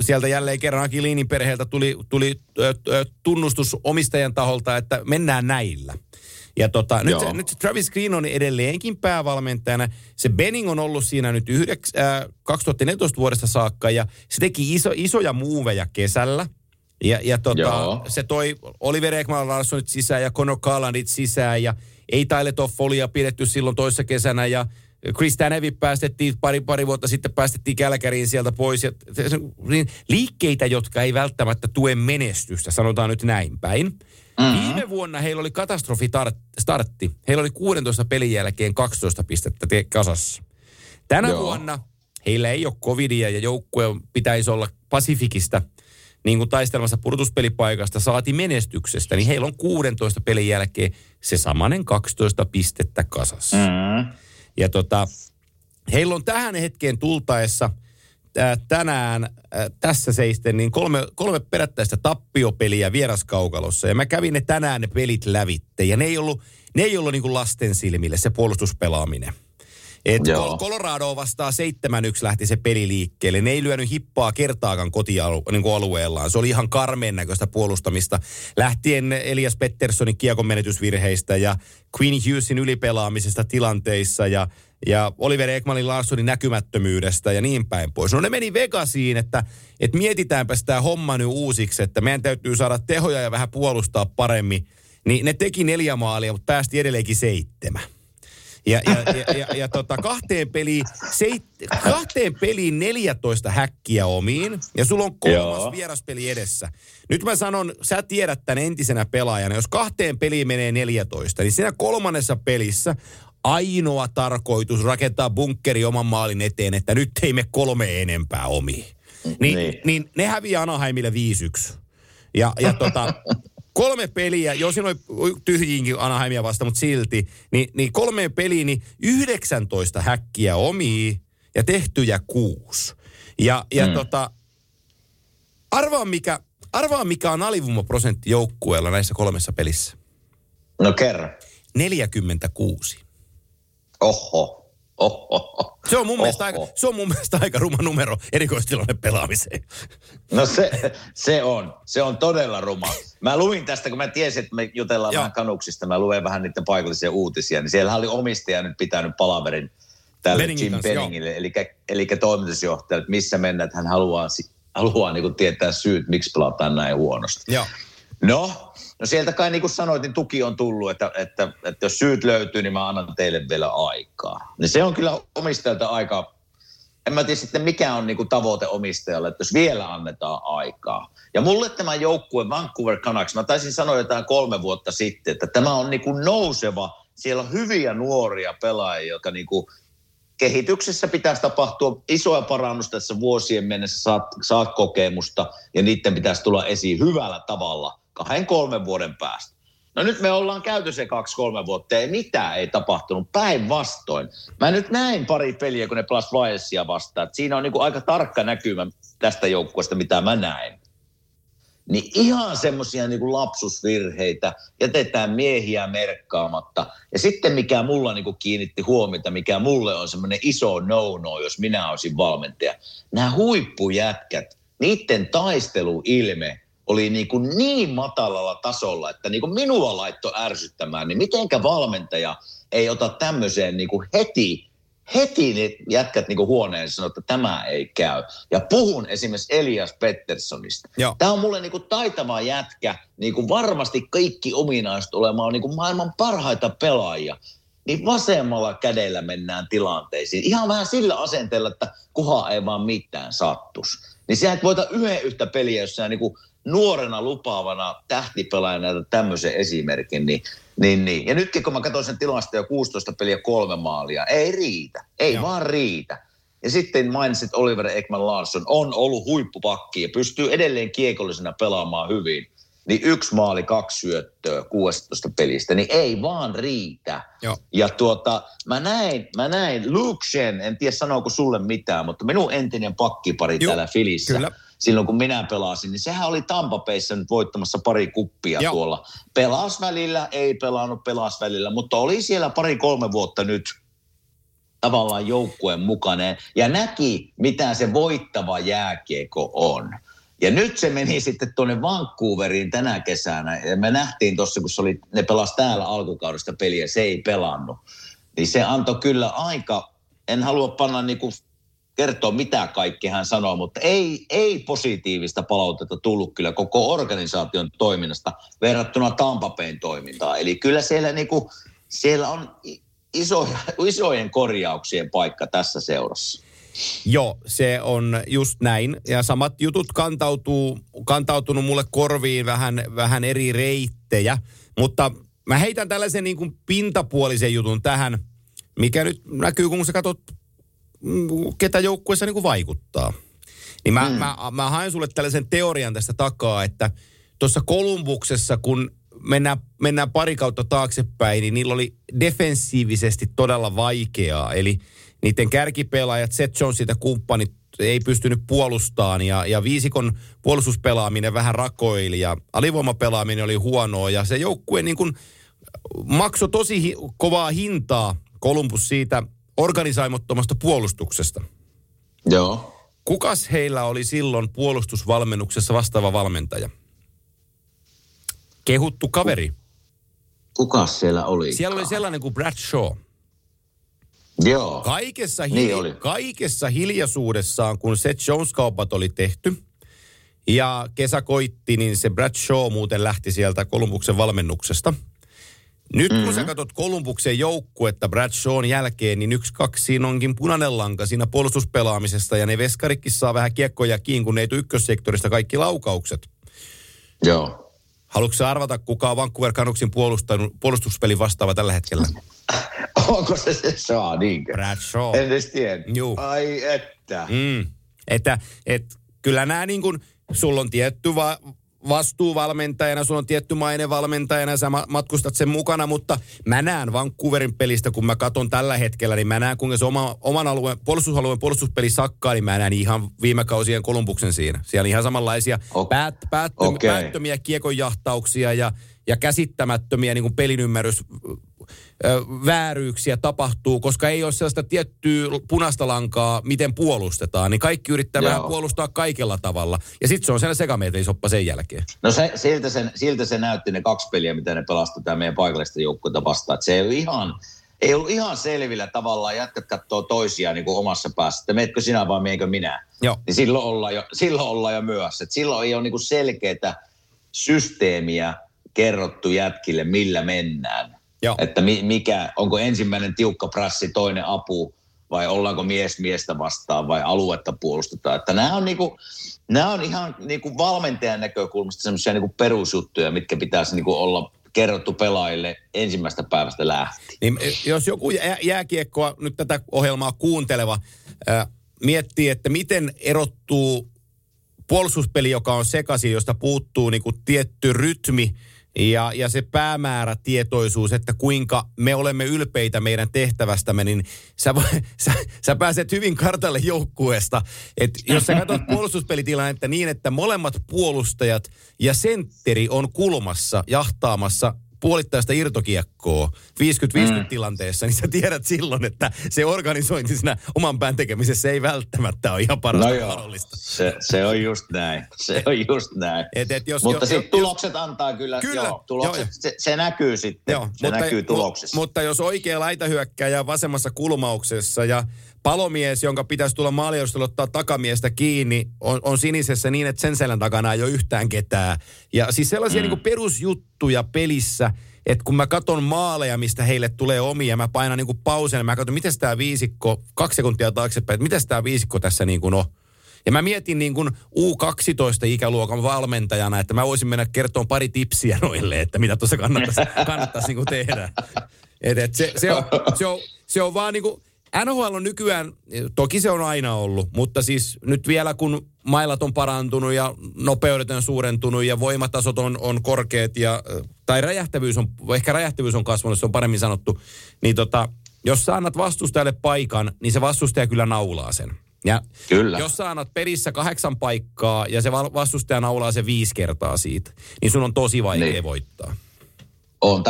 sieltä jälleen kerran Akiliinin perheeltä tuli tunnustus omistajan taholta, että mennään näillä. Ja nyt se Travis Green on edelleenkin päävalmentajana. Se Benning on ollut siinä nyt 2014 vuodesta saakka ja se teki isoja muuveja kesällä. Se toi Oliver Ekman-Larssonit sisään ja Connor Garlandit sisään ja ei Tailetoff-folia pidetty silloin toissa kesänä ja Chris Tanevi päästettiin pari vuotta sitten Kälkäriin sieltä pois. Ja liikkeitä, jotka ei välttämättä tue menestystä, sanotaan nyt näin päin. Mm-hmm. Viime vuonna heillä oli katastrofistartti. Heillä oli 16 pelin jälkeen 12 pistettä kasassa. Tänä vuonna heillä ei ole covidia ja joukkue pitäisi olla Pasifikista niin kuin taistelemassa pudotuspelipaikasta saati menestyksestä. Niin heillä on 16 pelin jälkeen se samanen 12 pistettä kasassa. Mm-hmm. Ja heillä on tähän hetkeen tultaessa tänään tässä seisten niin kolme perättäistä tappiopeliä vieraskaukalossa. Ja mä kävin ne tänään ne pelit lävitte. Ja ne ei ollut niin kuin lasten silmille se puolustuspelaaminen. Colorado vastaan 7-1 lähti se peli liikkeelle. Ne ei lyönyt hippaa kertaakaan kotialueellaan. Se oli ihan karmeen näköistä puolustamista. Lähtien Elias Petterssonin kiekon menetysvirheistä ja Quinn Hughesin ylipelaamisesta tilanteissa ja Oliver Ekman-Larssonin näkymättömyydestä ja niin päin pois. No ne meni Vegasiin, että mietitäänpä sitä homma nyt uusiksi, että meidän täytyy saada tehoja ja vähän puolustaa paremmin. Niin ne teki 4 maalia, mutta päästi edelleenkin 7. Kahteen peliin 14 häkkiä omiin, ja sulla on 3. vieraspeli edessä. Nyt mä sanon, sä tiedät tämän entisenä pelaajana, jos 2 peliin menee 14, niin siinä 3. pelissä ainoa tarkoitus rakentaa bunkkeri oman maalin eteen, että nyt ei me 3 enempää omiin. Niin ne häviää Anaheimille 5-1. Ja 3 peliä, joo siinä oli tyhjiinkin Anaheimia vasta, mutta silti, niin 3 peliä, niin 19 häkkiä omia ja tehtyjä 6. Arvaa mikä on alivoimaprosentti joukkueella näissä 3 pelissä. No kerran. 46. Oho. Se on mun mielestä aika ruma numero erikoistilanne pelaamiseen. No se on todella ruma. Mä luin tästä, kun mä tiesin, että me jutellaan vähän Canucksista. Mä luen vähän niiden paikallisia uutisia. Niin siellä oli omistaja nyt pitänyt palaverin tälle Jim Benningille. Eli toimitusjohtaja, että missä mennään, että hän haluaa niin kuin tietää syyt, miksi pelataan näin huonosti. Joo. No sieltä kai niin kuin sanoit, niin tuki on tullut, että jos syyt löytyy, niin mä annan teille vielä aikaa. Niin se on kyllä omistajalta aika, en mä tiedä sitten mikä on niin kuin tavoite omistajalle, että jos vielä annetaan aikaa. Ja mulle tämä joukkue Vancouver Canucks, mä taisin sanoa jotain 3 vuotta sitten, että tämä on niin kuin nouseva, siellä on hyviä nuoria pelaajia, jotka niin kuin kehityksessä pitäisi tapahtua isoja parannusta tässä vuosien mennessä, saat kokemusta ja niiden pitäisi tulla esiin hyvällä tavalla 2-3 vuoden päästä. No nyt me ollaan käyty se 2-3 vuotta ja mitään ei tapahtunut, päinvastoin. Mä nyt näin pari peliä, kun ne pelasivat Flyersia vastaan. Siinä on niinku aika tarkka näkymä tästä joukkueesta, mitä mä näin. Niin ihan semmoisia niinku lapsusvirheitä, jätetään miehiä merkkaamatta. Ja sitten mikä mulla niinku kiinnitti huomiota, mikä mulle on semmoinen iso no-no, jos minä olisin valmentaja. Nämä huippujätkät, niiden taisteluilme oli niin matalalla tasolla, että niin kuin minua laittoi ärsyttämään, niin mitenkä valmentaja ei ota tämmöiseen niin kuin heti ne jätkät niin kuin huoneen sanoa, että tämä ei käy. Ja puhun esimerkiksi Elias Petterssonista. Joo. Tämä on mulle niin kuin taitava jätkä, niin kuin varmasti kaikki ominaiset olemaan niin kuin maailman parhaita pelaajia. Niin vasemmalla kädellä mennään tilanteisiin. Ihan vähän sillä asenteella, että kuha ei vaan mitään sattus. Niin sä et voita yhtä peliä, jos sä niin kuin nuorena lupaavana tähtipelaajana tämmöisen esimerkin, niin. Ja nytkin kun mä katsoin sen tilasta jo 16 peliä 3 maalia, ei riitä, vaan riitä. Ja sitten mainitsit Oliver Ekman-Larsson, on ollut huippupakki ja pystyy edelleen kiekollisena pelaamaan hyvin. Niin 1 maali, 2 syöttöä 16 pelistä, niin ei vaan riitä. Joo. Ja mä näin Luke Shen, en tiedä sanooko sulle mitään, mutta minun entinen pakkipari täällä Filissä. Kyllä. Silloin kun minä pelasin, niin sehän oli Tampa Bayssä nyt voittamassa pari kuppia tuolla. Pelasi välillä, ei pelannut, mutta oli siellä 2-3 vuotta nyt tavallaan joukkueen mukainen ja näki, mitä se voittava jääkiekko on. Ja nyt se meni sitten tuonne Vancouveriin tänä kesänä. Ja me nähtiin tuossa, kun ne pelasi täällä alkukaudesta peliä, se ei pelannut. Niin se antoi kyllä aika, en halua panna niinku kertoa mitä kaikki hän sanoo, mutta ei positiivista palautetta tullut kyllä koko organisaation toiminnasta verrattuna Tampa Bayn toimintaan. Eli kyllä siellä, niinku, siellä on isojen korjauksien paikka tässä seurassa. Joo, se on just näin. Ja samat jutut kantautunut mulle korviin vähän eri reittejä. Mutta mä heitän tällaisen niin kuin pintapuolisen jutun tähän, mikä nyt näkyy, kun sä katsot, ketä joukkueessa niin kuin vaikuttaa. Niin mä haen sulle tällaisen teorian tästä takaa, että tuossa Columbuksessa, kun mennään pari kautta taaksepäin, niin niillä oli defensiivisesti todella vaikeaa. Eli niiden kärkipelaajat, Seth Jonesit ja kumppanit, ei pystynyt puolustamaan ja viisikon puolustuspelaaminen vähän rakoili ja alivoimapelaaminen oli huonoa ja se joukkue niin kuin maksoi tosi kovaa hintaa Columbus siitä organisaimottomasta puolustuksesta. Joo. Kukas heillä oli silloin puolustusvalmennuksessa vastaava valmentaja? Kehuttu kaveri. Kukas siellä oli? Siellä oli sellainen kuin Brad Shaw. Joo. Kaikessa hiljaisuudessaan, kun se Jones-kaupat oli tehty ja kesä koitti, niin se Brad Shaw muuten lähti sieltä Columbuksen valmennuksesta. Nyt kun sä katsot Columbuksen joukkuetta Brad Shawn jälkeen, niin 1-2 siinä onkin punainen lanka siinä puolustuspelaamisesta. Ja ne veskarikki saa vähän kiekkoja kiinni, kun ne ei tule ykkössektorista kaikki laukaukset. Joo. Haluatko sä arvata, kuka on Vancouver Canucksin puolustuspelin vastaava tällä hetkellä? Onko se saa niinkö? Brad Shaw. En edes tiedä. Juu. Ai että. Kyllä nämä niin kuin, sulla on tietty vastuuvalmentajana, sulla on tietty maine valmentajana, sä matkustat sen mukana, mutta mä näen Vancouverin pelistä, kun mä katson tällä hetkellä, niin mä näen, kun se oman alueen, puolustuspeli sakkaa, niin mä näen ihan viime kausien Columbuksen siinä. Siellä ihan samanlaisia päättömiä kiekonjahtauksia ja käsittämättömiä niin kuin pelinymmärrysvääryyksiä tapahtuu, koska ei ole sellaista tiettyä punaista lankaa, miten puolustetaan, niin kaikki yrittää vähän puolustaa kaikella tavalla. Ja sitten se on siellä sekametelisoppa sen jälkeen. No siltä se näytti ne kaksi peliä, mitä ne pelastui meidän paikallista joukkuetta vastaan. Se ei ollut ihan selvillä tavallaan jätkät kattoo toisiaan niin kuin omassa päässä, että meetkö sinä vai meenkö minä. Joo. Niin silloin ollaan jo myöhässä. Et silloin ei ole niin kuin selkeätä systeemiä kerrottu jätkille, millä mennään. Joo. Että mikä, onko ensimmäinen tiukka prassi, toinen apu, vai ollaanko mies miestä vastaan, vai aluetta puolustetaan. Että nämä on ihan niinku valmentajan näkökulmasta semmoisia niinku perusjuttuja, mitkä pitäisi niinku olla kerrottu pelaajille ensimmäistä päivästä lähtien. Niin, jos joku jääkiekkoa nyt tätä ohjelmaa kuunteleva miettii, että miten erottuu puolustuspeli, joka on sekaisin, josta puuttuu niinku tietty rytmi, ja se päämäärätietoisuus, että kuinka me olemme ylpeitä meidän tehtävästämme, niin sä pääset hyvin kartalle joukkueesta. Että jos sä katsot puolustuspelitilannetta niin, että molemmat puolustajat ja sentteri on kulmassa jahtaamassa puolittaista irtokiekkoa 50-50 tilanteessa, niin sä tiedät silloin, että se organisointi siinä oman pään tekemisessä ei välttämättä ole ihan parasta mahdollista. Se on just näin. Mutta sitten tulokset antaa kyllä. Tulokset, se näkyy sitten. Joo, näkyy tuloksessa. Mutta jos oikea laitahyökkääjä vasemmassa kulmauksessa ja palomies, jonka pitäisi tulla maaliedustalla ottaa takamiestä kiinni, on sinisessä niin, että sen selän takana ei ole yhtään ketään. Ja siis sellaisia niin kuin perusjuttuja pelissä, että kun mä katon maaleja, mistä heille tulee omia, mä painan niin kuin pausen ja mä katson, mitäs tää viisikko, 2 sekuntia taaksepäin, että mitäs tää viisikko tässä niin kuin on. Ja mä mietin niin kuin U12-ikäluokan valmentajana, että mä voisin mennä kertomaan pari tipsiä noille, että mitä tuossa kannattaisi niin kuin tehdä. Se on vaan niin kuin NHL on nykyään, toki se on aina ollut, mutta siis nyt vielä kun mailat on parantunut ja nopeudet on suurentunut ja voimatasot on korkeat tai räjähtävyys on kasvanut, se on paremmin sanottu, niin jos sä annat vastustajalle paikan, niin se vastustaja kyllä naulaa sen. Ja kyllä. Jos sä annat perissä 8 paikkaa ja se vastustaja naulaa sen 5 kertaa siitä, niin sun on tosi vaikea voittaa. On.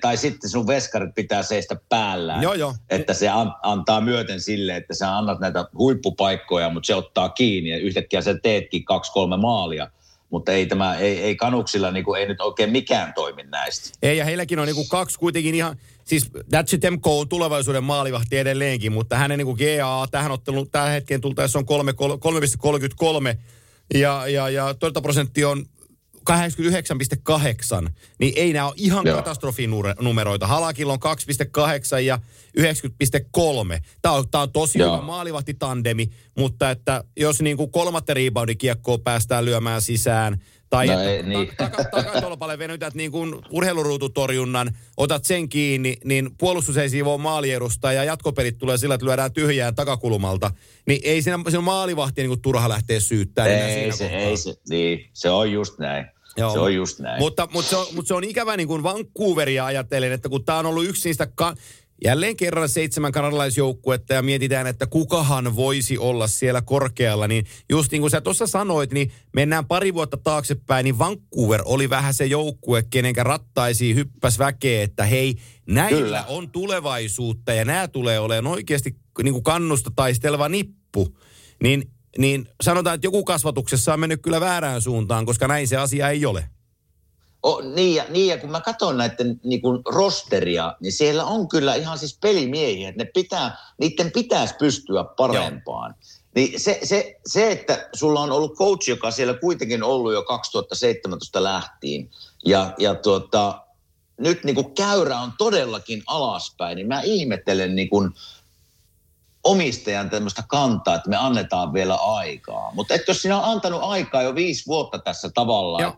Tai sitten sun veskarit pitää seistä päällään, että se antaa myöten sille, että sä annat näitä huippupaikkoja, mutta se ottaa kiinni ja yhtäkkiä sä teetkin 2-3 maalia. Mutta ei Canucksilla niinku, ei nyt oikein mikään toimi näistä. Ei, ja heilläkin on niinku 2 kuitenkin ihan, siis Datsi Temko on tulevaisuuden maalivahti edelleenkin, mutta hänen niinku GAA tähän otteluun tällä hetkeen tultaessa on 3,33 ja 30% on 89,8, niin ei nämä ole ihan katastrofin numeroita. Halakilla on 2,8 ja 90,3. Tämä on tosi hyvä maalivahtitandemi, mutta että jos niin kuin 3. reboundikiekkoa päästään lyömään sisään, tai no takatolpalle venytät niin kuin urheiluruututorjunnan, otat sen kiinni, niin puolustus ei siivoo maaliedusta ja jatkopelit tulee sillä, että lyödään tyhjään takakulmalta. Niin ei siinä maalivahtia niin kuin turha lähteä syyttämään. Se on just näin. Joo. Se on just näin. Mutta se on ikävä niin kuin Vancouveria ajatellen, että kun tämä on ollut yksi niistä Jälleen kerran 7 kanadalaisjoukkuetta ja mietitään, että kukahan voisi olla siellä korkealla. Niin just niin kuin sä tuossa sanoit, niin mennään pari vuotta taaksepäin, niin Vancouver oli vähän se joukkue, kenenkä rattaisiin hyppäs väkeä, että hei, näillä kyllä on tulevaisuutta ja nämä tulee olemaan oikeasti niin kuin kannusta taisteleva nippu. Niin sanotaan, että joku kasvatuksessa on mennyt kyllä väärään suuntaan, koska näin se asia ei ole. Niin ja kun mä katson näiden niin kun rosteria, niin siellä on kyllä ihan siis pelimiehiä, että niiden pitäisi pystyä parempaan. Joo. Niin se, että sulla on ollut coach, joka siellä kuitenkin ollut jo 2017 lähtien, ja nyt niin kun käyrä on todellakin alaspäin, niin mä ihmettelen niin kun omistajan tämmöistä kantaa, että me annetaan vielä aikaa. Mutta etkö sinä on antanut aikaa jo 5 vuotta tässä tavalla,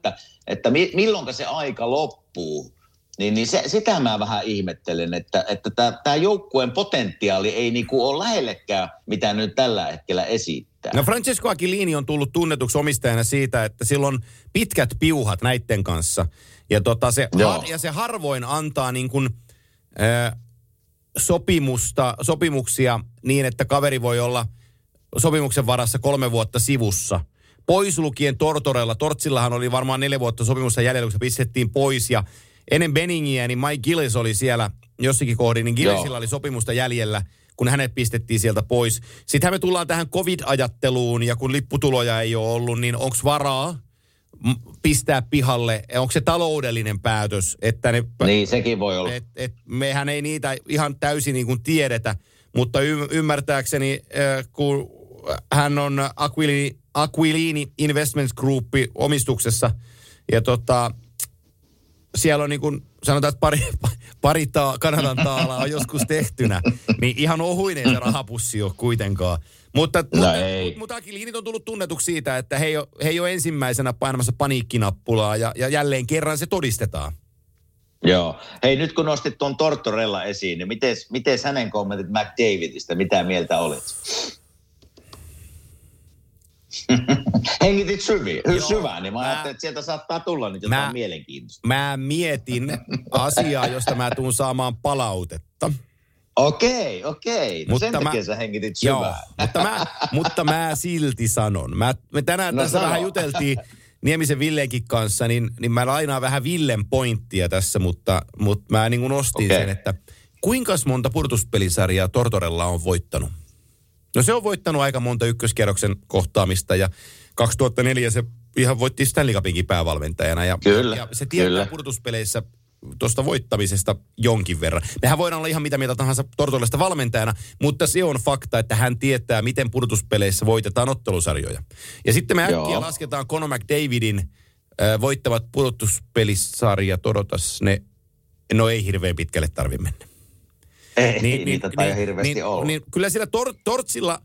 että milloinka se aika loppuu, niin sitä mä vähän ihmettelen, että tämä joukkueen potentiaali ei niinku ole lähellekään, mitä nyt tällä hetkellä esittää. No Francesco Aquilini on tullut tunnetuksi omistajana siitä, että sillä on pitkät piuhat näiden kanssa. Ja, se harvoin antaa niin kuin sopimuksia niin, että kaveri voi olla sopimuksen varassa 3 vuotta sivussa. Pois lukien Tortorella. Tortsillahan oli varmaan 4 vuotta sopimusta jäljellä, kun se pistettiin pois. Ja ennen Benningiä, niin Mike Gillis oli siellä jossakin kohdin, niin Gillisilla oli sopimusta jäljellä, kun hänet pistettiin sieltä pois. Sittenhän me tullaan tähän COVID-ajatteluun, ja kun lipputuloja ei ole ollut, niin onko varaa pistää pihalle? Onko se taloudellinen päätös? Että niin, sekin voi olla. Mehän ei niitä ihan täysin niin kuin tiedetä, mutta ymmärtääkseni, kun hän on Aquilini Investments Group omistuksessa, ja siellä on niin kuin sanotaan, että pari Kanadan taalaa on joskus tehtynä, niin ihan ohuinen se rahapussi on kuitenkaan. Mutta Aquilini on tullut tunnetuksi siitä, että he ei ole ensimmäisenä painamassa paniikkinappulaa, ja jälleen kerran se todistetaan. Joo. Hei, nyt kun nostit tuon Tortorella esiin, niin miten hänen kommentit McDavidistä, mitä mieltä olet? Hengitit syvään, niin mä ajattelin, että sieltä saattaa tulla niitä jotain mielenkiintoista. Mä mietin asiaa, josta mä tuun saamaan palautetta. Okei. No sen takia sä hengitit syvään. Joo, mutta mä silti sanon. Me tänään tässä vähän juteltiin Niemisen Villeenkin kanssa, niin mä lainaan vähän Villen pointtia tässä, mutta mä niin kuin nostin sen, että kuinka monta pudotuspelisarjaa Tortorella on voittanut? No se on voittanut aika monta ykköskierroksen kohtaamista, ja 2004 se ihan voitti Stanley Cupinkin päävalmentajana. Ja se tietää pudotuspeleissä tuosta voittamisesta jonkin verran. Mehän voidaan olla ihan mitä mieltä tahansa Tortorellasta valmentajana, mutta se on fakta, että hän tietää, miten pudotuspeleissä voitetaan ottelusarjoja. Ja sitten me äkkiä lasketaan Connor McDavidin voittavat pudotuspelisarjat, odotas ne, no ei hirveän pitkälle tarvitse mennä. Ei niitä hirveästi ole. Kyllä sillä Tortsilla,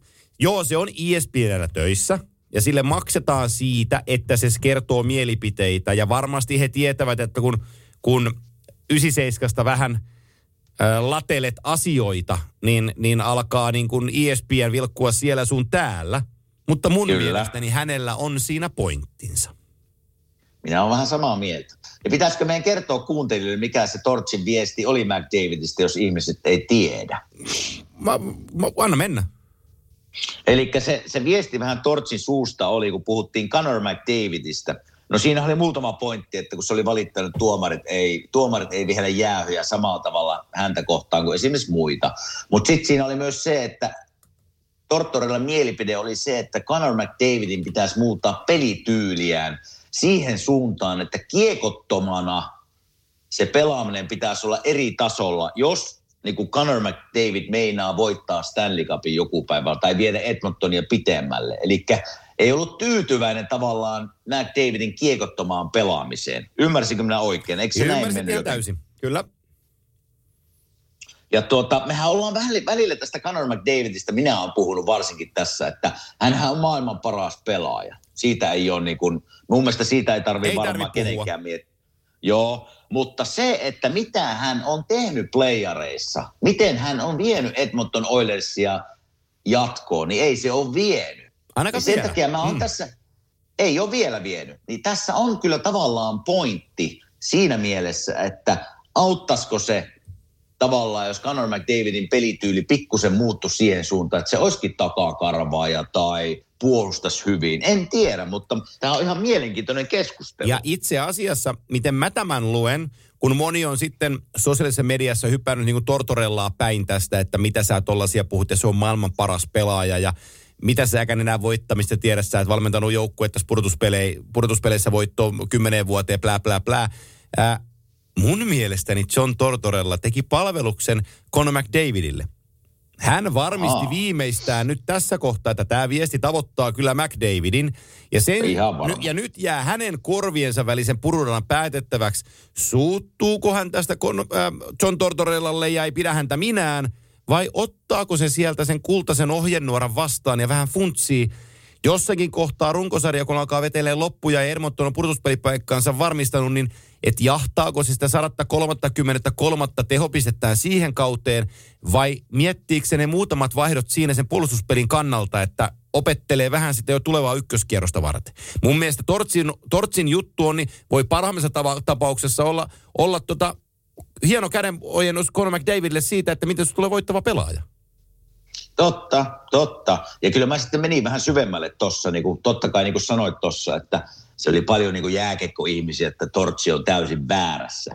se on ESPN:llä töissä, ja sille maksetaan siitä, että se kertoo mielipiteitä, ja varmasti he tietävät, että kun 97:sta vähän latelet asioita, niin alkaa niin kuin ESPN vilkkua siellä sun täällä, mutta mun mielestäni hänellä on siinä pointtinsa. Minä olen vähän samaa mieltä. Ja pitäisikö meidän kertoa kuuntelijoille, mikä se Tortsin viesti oli McDavidistä, jos ihmiset ei tiedä? Anna mennä. Eli se viesti vähän Tortsin suusta oli, kun puhuttiin Connor McDavidistä. No siinä oli muutama pointti, että kun se oli valittanut, tuomarit ei vihellä jäähyjä samalla tavalla häntä kohtaan kuin esimerkiksi muita. Mutta sitten siinä oli myös se, että Tortorella mielipide oli se, että Connor McDavidin pitäisi muuttaa pelityyliään siihen suuntaan, että kiekottomana se pelaaminen pitäisi olla eri tasolla, jos niin kuin Connor McDavid meinaa voittaa Stanley Cupin joku päivä tai viedä Edmontonia pitemmälle. Eli ei ollut tyytyväinen tavallaan McDavidin kiekottomaan pelaamiseen. Ymmärsinkö minä oikein? Eikö se näin mennyt täysin, kyllä. Ja mehän ollaan välillä tästä Connor McDavidistä, minä olen puhunut varsinkin tässä, että hänhän on maailman paras pelaaja. Siitä ei ole niin kuin, mun mielestä siitä ei tarvitse varmaan kenenkään miettiä. Joo, mutta se, että mitä hän on tehnyt playareissa, miten hän on vienyt Edmonton Oilersia jatkoon, niin ei se ole vienyt. Ainakaan sen takia mä oon tässä, ei ole vielä vienyt. Niin tässä on kyllä tavallaan pointti siinä mielessä, että auttaisiko se tavallaan, jos Connor McDavidin pelityyli pikkusen muuttui siihen suuntaan, että se olisikin takakarvaaja tai puolustaisi hyvin. En tiedä, mutta tämä on ihan mielenkiintoinen keskustelu. Ja itse asiassa, miten mä tämän luen, kun moni on sitten sosiaalisessa mediassa hypännyt niin kuin Tortorellaa päin tästä, että mitä sä tollaisia puhut ja se on maailman paras pelaaja ja mitä säkään enää voittamista tiedä, sä et valmentanut joukkuetta pudotuspeleissä voittoa 10 vuoteen, plää, plää, plää. Mun mielestäni John Tortorella teki palveluksen Connor McDavidille. Hän varmisti viimeistään nyt tässä kohtaa, että tämä viesti tavoittaa kyllä McDavidin. Ja, nyt jää hänen korviensa välisen purudan päätettäväksi, suuttuuko hän tästä John Tortorellalle ja ei pidä häntä minään, vai ottaako se sieltä sen kultaisen ohjenuoran vastaan ja vähän funtsii. Jossakin kohtaa runkosarja, kun alkaa vetelee loppuja ja Edmonton on pudotuspelipaikkaansa varmistanut, niin että jahtaako se sitä 133 tehopistettään siihen kauteen, vai miettiikö se ne muutamat vaihdot siinä sen puolustuspelin kannalta, että opettelee vähän sitä jo tulevaa ykköskierrosta varten. Mun mielestä Tortsin juttu on, niin voi parhaimmassa tapauksessa olla hieno kädenojennus Connor McDavidille siitä, että miten se tulee voittava pelaaja. Totta. Ja kyllä mä sitten menin vähän syvemmälle tuossa, niin kuin totta kai niin kuin sanoit tuossa, että se oli paljon niin kuin jääkiekkoihmisiä, että Tortsi on täysin väärässä.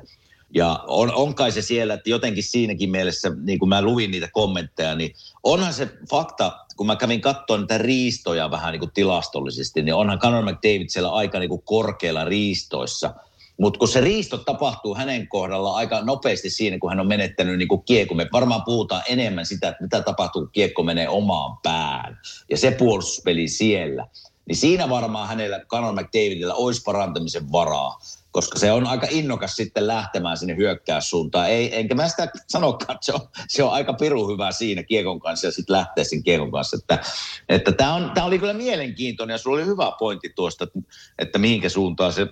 Ja on kai se siellä, että jotenkin siinäkin mielessä, niin kuin mä luin niitä kommentteja, niin onhan se fakta, kun mä kävin katsoa niitä riistoja vähän niin kuin tilastollisesti, niin onhan Connor McDavid siellä aika niin kuin korkealla riistoissa. Mutta kun se riisto tapahtuu hänen kohdalla aika nopeasti siinä, kun hän on menettänyt niin kuin kiekko. Me varmaan puhutaan enemmän sitä, että mitä tapahtuu, kun kiekko menee omaan päähän. Ja se puolustuspeli siellä. Niin siinä varmaan hänellä, Connor McDavidillä, olisi parantamisen varaa. Koska se on aika innokas sitten lähtemään sinne hyökkäyssuuntaan. Enkä mä sitä sanokaan, että se on aika pirun hyvä siinä kiekon kanssa ja sitten lähtee sen kiekon kanssa. Että tämä oli kyllä mielenkiintoinen ja sulla oli hyvä pointti tuosta, että mihinkä suuntaan se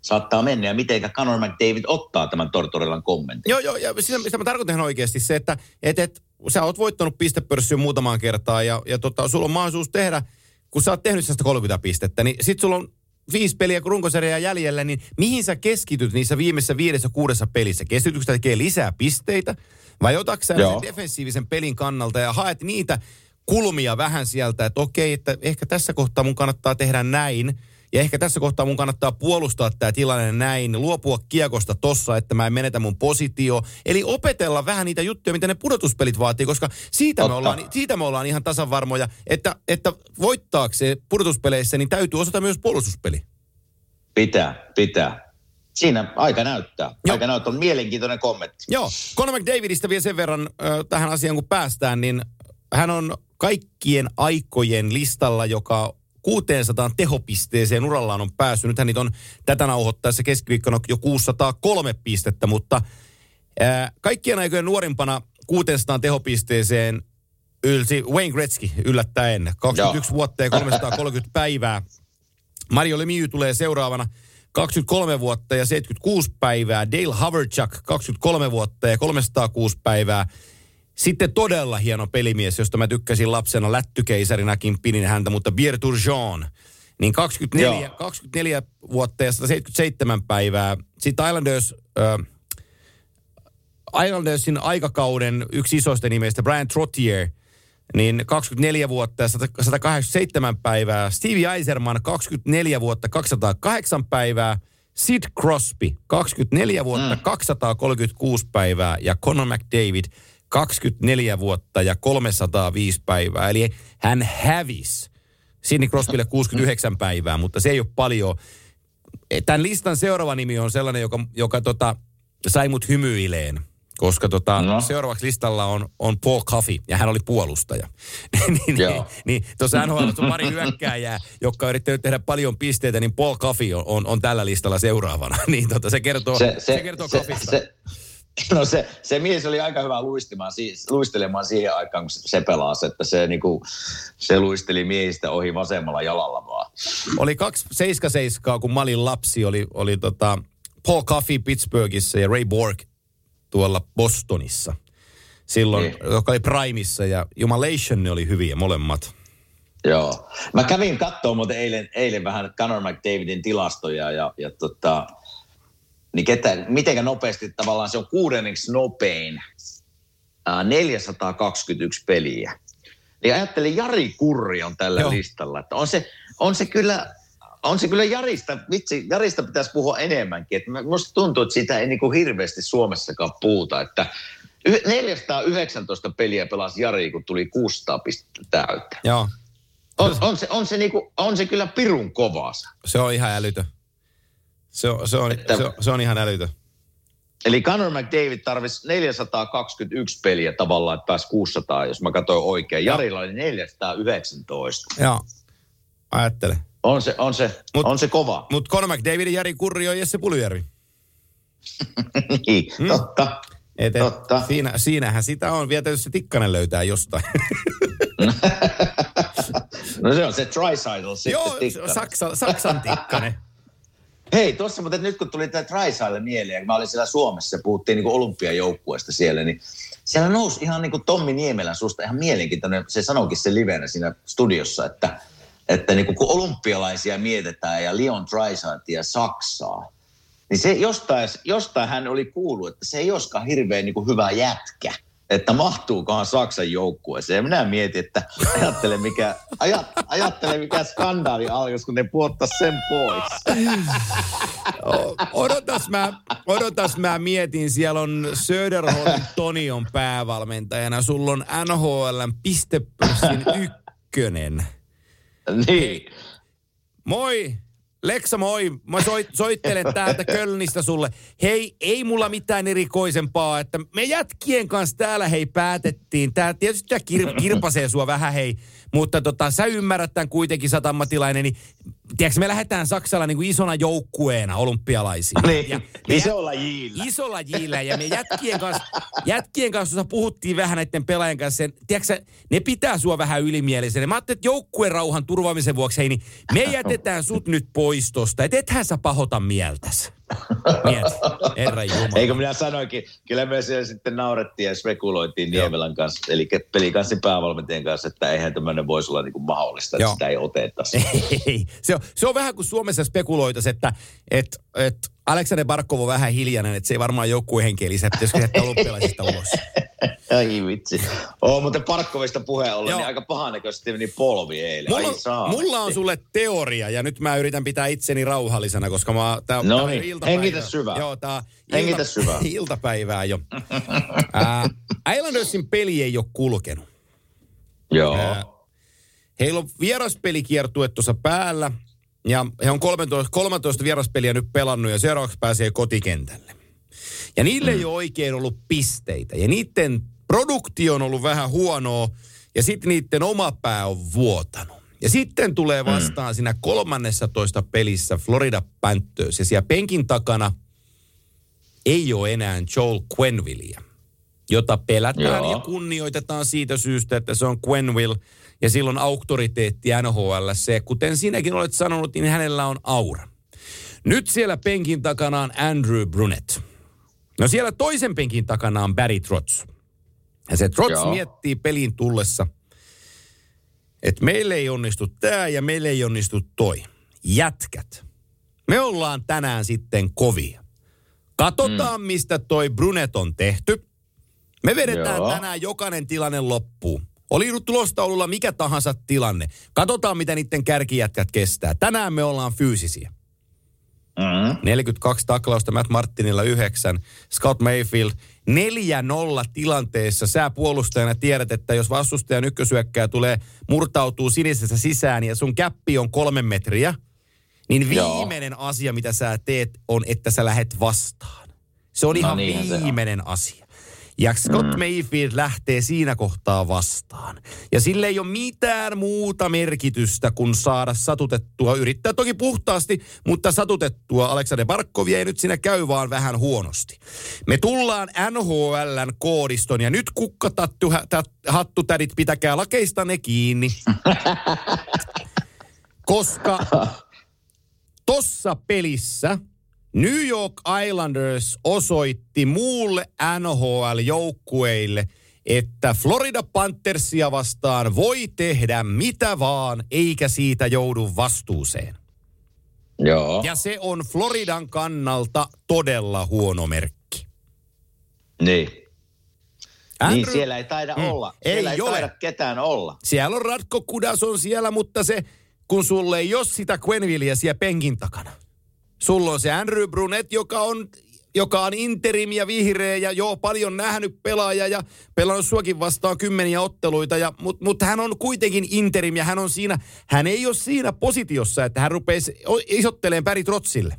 saattaa mennä ja mitenkä Connor McDavid ottaa tämän Tortorellan kommentin. Joo, ja sitä mä tarkoitan oikeasti se, että sä oot voittanut pistepörssiin muutamaan kertaan ja sulla on mahdollisuus tehdä, kun sä oot tehnyt 130 pistettä, niin sit sulla on 5 peliä runkosarjaa jäljellä, niin mihin sä keskityt niissä viimeisessä 5-6 pelissä? Keskitytkö sä tekee lisää pisteitä vai otatko sä sen defensiivisen pelin kannalta ja haet niitä kulmia vähän sieltä, että okei, että ehkä tässä kohtaa mun kannattaa tehdä näin. Ja ehkä tässä kohtaa mun kannattaa puolustaa tämä tilanne näin, luopua kiekosta tossa, että mä en menetä mun positio. Eli opetella vähän niitä juttuja, mitä ne pudotuspelit vaatii, koska siitä me ollaan ihan tasavarmoja, että voittaakseen pudotuspeleissä, niin täytyy osata myös puolustuspeli. Pitää. Siinä aika näyttää. Joo. Aika näyttää. On mielenkiintoinen kommentti. Joo. Connor McDavidistä vielä sen verran tähän asiaan, kun päästään, niin hän on kaikkien aikojen listalla, joka 600 tehopisteeseen urallaan on päässyt. Nythän niitä on tätä nauhoittaessa keskiviikkona jo 603 pistettä, mutta kaikkien aikojen nuorimpana 600 tehopisteeseen ylsi Wayne Gretzky yllättäen. 21 vuotta ja 330 päivää. Mario Lemieux tulee seuraavana 23 vuotta ja 76 päivää. Dale Haverchuk 23 vuotta ja 306 päivää. Sitten todella hieno pelimies, josta mä tykkäsin lapsena, lättykeisarinakin pidin häntä, mutta Berthoud Jean, niin 24 vuotta ja 177 päivää. Sitten Islandersin aikakauden yksi isoista nimeistä, Brian Trottier, niin 24 vuotta ja 187 päivää. Stevie Yzerman, 24 vuotta 208 päivää. Sid Crosby, 24 vuotta 236 päivää ja Connor McDavid, 24 vuotta ja 305 päivää. Eli hän hävisi Sidney Crosbylle 69 päivää, mutta se ei ole paljon. Tämän listan seuraava nimi on sellainen, joka sai mut hymyileen, koska seuraavaksi listalla on Paul Coffey, ja hän oli puolustaja. niin tuossa NHL:ssä on pari hyökkääjää, jotka on yrittänyt tehdä paljon pisteitä, niin Paul Coffey on tällä listalla seuraavana. Niin se kertoo Coffeysta. No se mies oli aika hyvä luistelemaan siihen aikaan, kun se pelasi, että se luisteli miehistä ohi vasemmalla jalalla vaan. Oli 277, kun Malin lapsi oli Paul Coffey Pittsburghissa ja Ray Bork tuolla Bostonissa. Silloin, joka oli Primessa ja Jumalation ne oli hyviä molemmat. Joo. Mä kävin katsomaan muuten eilen vähän Connor McDavidin tilastoja ja niin mitenkä nopeasti tavallaan se on kuudenneksi nopein 421 peliä. Niin ajattelin, Jari Kurri on tällä listalla. Että on se kyllä Jarista, vitsi, Jarista pitäisi puhua enemmänkin. Että musta tuntuu, että sitä ei niin kuin hirveästi Suomessakaan puhuta, että 419 peliä pelasi Jari, kun tuli 600 pistettä täyteen. Joo. On se kyllä pirun kovaa. Se on ihan älytö. Se on ihan älytö. Eli Connor McDavid tarvisi 421 peliä tavallaan, että pääsi 600, jos mä katsoin oikein. Jarilla oli 419. Joo, ajattele. On se kova. Mutta Connor McDavidin Jari Kurri on Jesse Puljärvi. Niin, totta. Totta. Siinähän sitä on. Vielä tietysti Tikkanen löytää jostain. No se on se Draisaitl sitten. Joo, Tikkanen. Saksan Tikkanen. Hei, tuossa, mutta nyt kun tuli tämä Draisaitl mieleen, kun mä olin siellä Suomessa ja puhuttiin niin kuin olympiajoukkueesta siellä, niin siellä nousi ihan niin kuin Tommi Niemelän suusta ihan mielenkiintoinen, se sanoikin se livenä siinä studiossa, että niin kuin kun olympialaisia mietitään ja Leon Draisaitia ja Saksaa, niin se jostain hän oli kuullut, että se ei olisikaan hirveän niin kuin hyvä jätkä, että mahtuukohan Saksan joukkueeseen. Ja minä mietin, että ajattele mikä skandaali alkaisi, kun ne puottaisi sen pois. Odotas mä mietin, siellä on Söderholm Toni on päävalmentajana. Sulla on NHL:n pistepörssin 1. Niin. Moi! Leksa, moi. Mä soittelen täältä Kölnistä sulle. Hei, ei mulla mitään erikoisempaa, että me jätkien kanssa täällä päätettiin. Tää tietysti tää kirpasee sua vähän mutta sä ymmärrät tämän kuitenkin, sä oot ammatilainen, niin tiedätkö, me lähdetään Saksalla niin kuin isona joukkueena olympialaisiin. Niin, isolla jillä. Isolla jillä, ja me jätkien kanssa tuossa puhuttiin vähän näiden pelaajien kanssa. Tiedätkö, ne pitää sua vähän ylimielisenä. Mä ajattelin, että joukkueen rauhan turvaamisen vuoksi, hei, niin me jätetään sut nyt pois tosta. Et ethän sä pahota mieltäsi. Herra Jumala. Eikö minä sanoinkin, kyllä me siellä sitten naurettiin ja spekuloitiin Niemelän kanssa, eli pelikanssin päävalmentajan kanssa, että eihän tämmöinen voisi olla niin kuin mahdollista, että sitä ei otettaisi. Ei. Se on vähän kuin Suomessa spekuloitaisiin, että Aleksander Barkov on vähän hiljainen, että se ei varmaan joku henkeä lisää, että jos kehittää olympialaisista ulos. Ai vitsi. Mutta Barkovista puheen ollen, niin aika pahanäköisesti meni polvi eilen. Mulla on sulle teoria, ja nyt mä yritän pitää itseni rauhallisena, koska tää on iltapäivää. Hengitä syvää. Joo, iltapäivää jo. Islandersin peli ei ole kulkenut. Joo. Heillä on vieraspeli tuossa päällä, ja he on 13 vieraspeliä nyt pelannut, ja seuraavaksi pääsee kotikentälle. Ja niille ei ole oikein ollut pisteitä, ja niiden produktio on ollut vähän huonoa, ja sitten niiden oma pää on vuotanut. Ja sitten tulee vastaan siinä 13 pelissä Florida Panthers, ja siellä penkin takana ei ole enää Joel Quennevillea, jota pelätään ja kunnioitetaan siitä syystä, että se on Quenneville, ja silloin auktoriteetti NHL:ssä, kuten sinäkin olet sanonut, niin hänellä on aura. Nyt siellä penkin takana on Andrew Brunette. No siellä toisen penkin takana on Barry Trotz. Ja se Trotz miettii pelin tullessa, että meille ei onnistu tää ja meille ei onnistu toi. Jätkät. Me ollaan tänään sitten kovia. Katsotaan, mistä toi Brunette on tehty. Me vedetään tänään jokainen tilanne loppuun. Oli tulostaululla mikä tahansa tilanne. Katsotaan, mitä niiden kärkijätkät kestää. Tänään me ollaan fyysisiä. 42 taklausta, Matt Martinilla 9, Scott Mayfield 4-0 tilanteessa. Sä puolustajana tiedät, että jos vastustajan ykkösyökkää murtautuu sinisessä sisään ja sun käppi on 3 metriä, niin viimeinen asia, mitä sä teet, on, että sä lähet vastaan. Se on ihan viimeinen asia. Ja Scott Mayfield lähtee siinä kohtaa vastaan. Ja sille ei ole mitään muuta merkitystä kuin saada satutettua. Yrittää toki puhtaasti, mutta satutettua. Aleksander Barkovia ei nyt siinä käy vaan vähän huonosti. Me tullaan NHL:n koodiston. Ja nyt kukkahattutädit, pitäkää lakeista ne kiinni. Koska tossa pelissä New York Islanders osoitti muulle NHL-joukkueille, että Florida Panthersia vastaan voi tehdä mitä vaan, eikä siitä joudu vastuuseen. Joo. Ja se on Floridan kannalta todella huono merkki. Niin. Andrew? Niin siellä ei taida olla. Siellä ei taida ketään olla. Siellä on Ratko Kudas on siellä, mutta se, kun sulle ei ole sitä Quenvilliä siellä penkin takana. Sulla on se Andrew Brunette, joka on interim ja vihreä ja joo, paljon nähnyt pelaaja ja pelannut suakin vastaan kymmeniä otteluita. Mutta hän on kuitenkin interim ja hän ei ole siinä positiossa, että hän rupeisi isotteleen Barry Trotzille.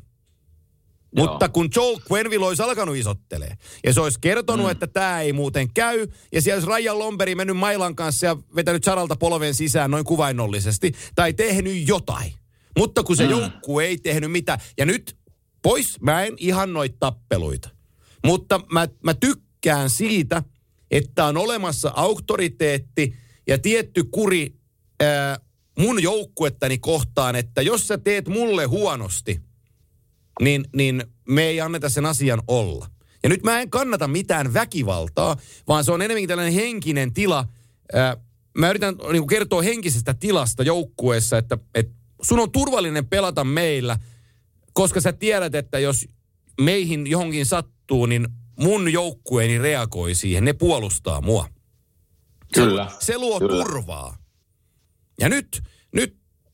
Joo. Mutta kun Joel Quenville olisi alkanut isottelee ja se olisi kertonut, että tämä ei muuten käy, ja siellä olisi Ryan Lomberi mennyt mailan kanssa ja vetänyt Saralta polven sisään noin kuvainnollisesti, tai tehnyt jotain. Mutta kun se joukkue ei tehnyt mitään, ja nyt pois mä en ihan noita tappeluita. Mutta mä tykkään siitä, että on olemassa auktoriteetti ja tietty kuri mun joukkuettani kohtaan, että jos sä teet mulle huonosti, niin me ei anneta sen asian olla. Ja nyt mä en kannata mitään väkivaltaa, vaan se on enemmänkin tällainen henkinen tila. Mä yritän niin kuin kertoa henkisestä tilasta joukkueessa, että sun on turvallinen pelata meillä, koska sä tiedät, että jos meihin johonkin sattuu, niin mun joukkueeni reagoi siihen. Ne puolustaa mua. Kyllä. Se luo turvaa. Ja nyt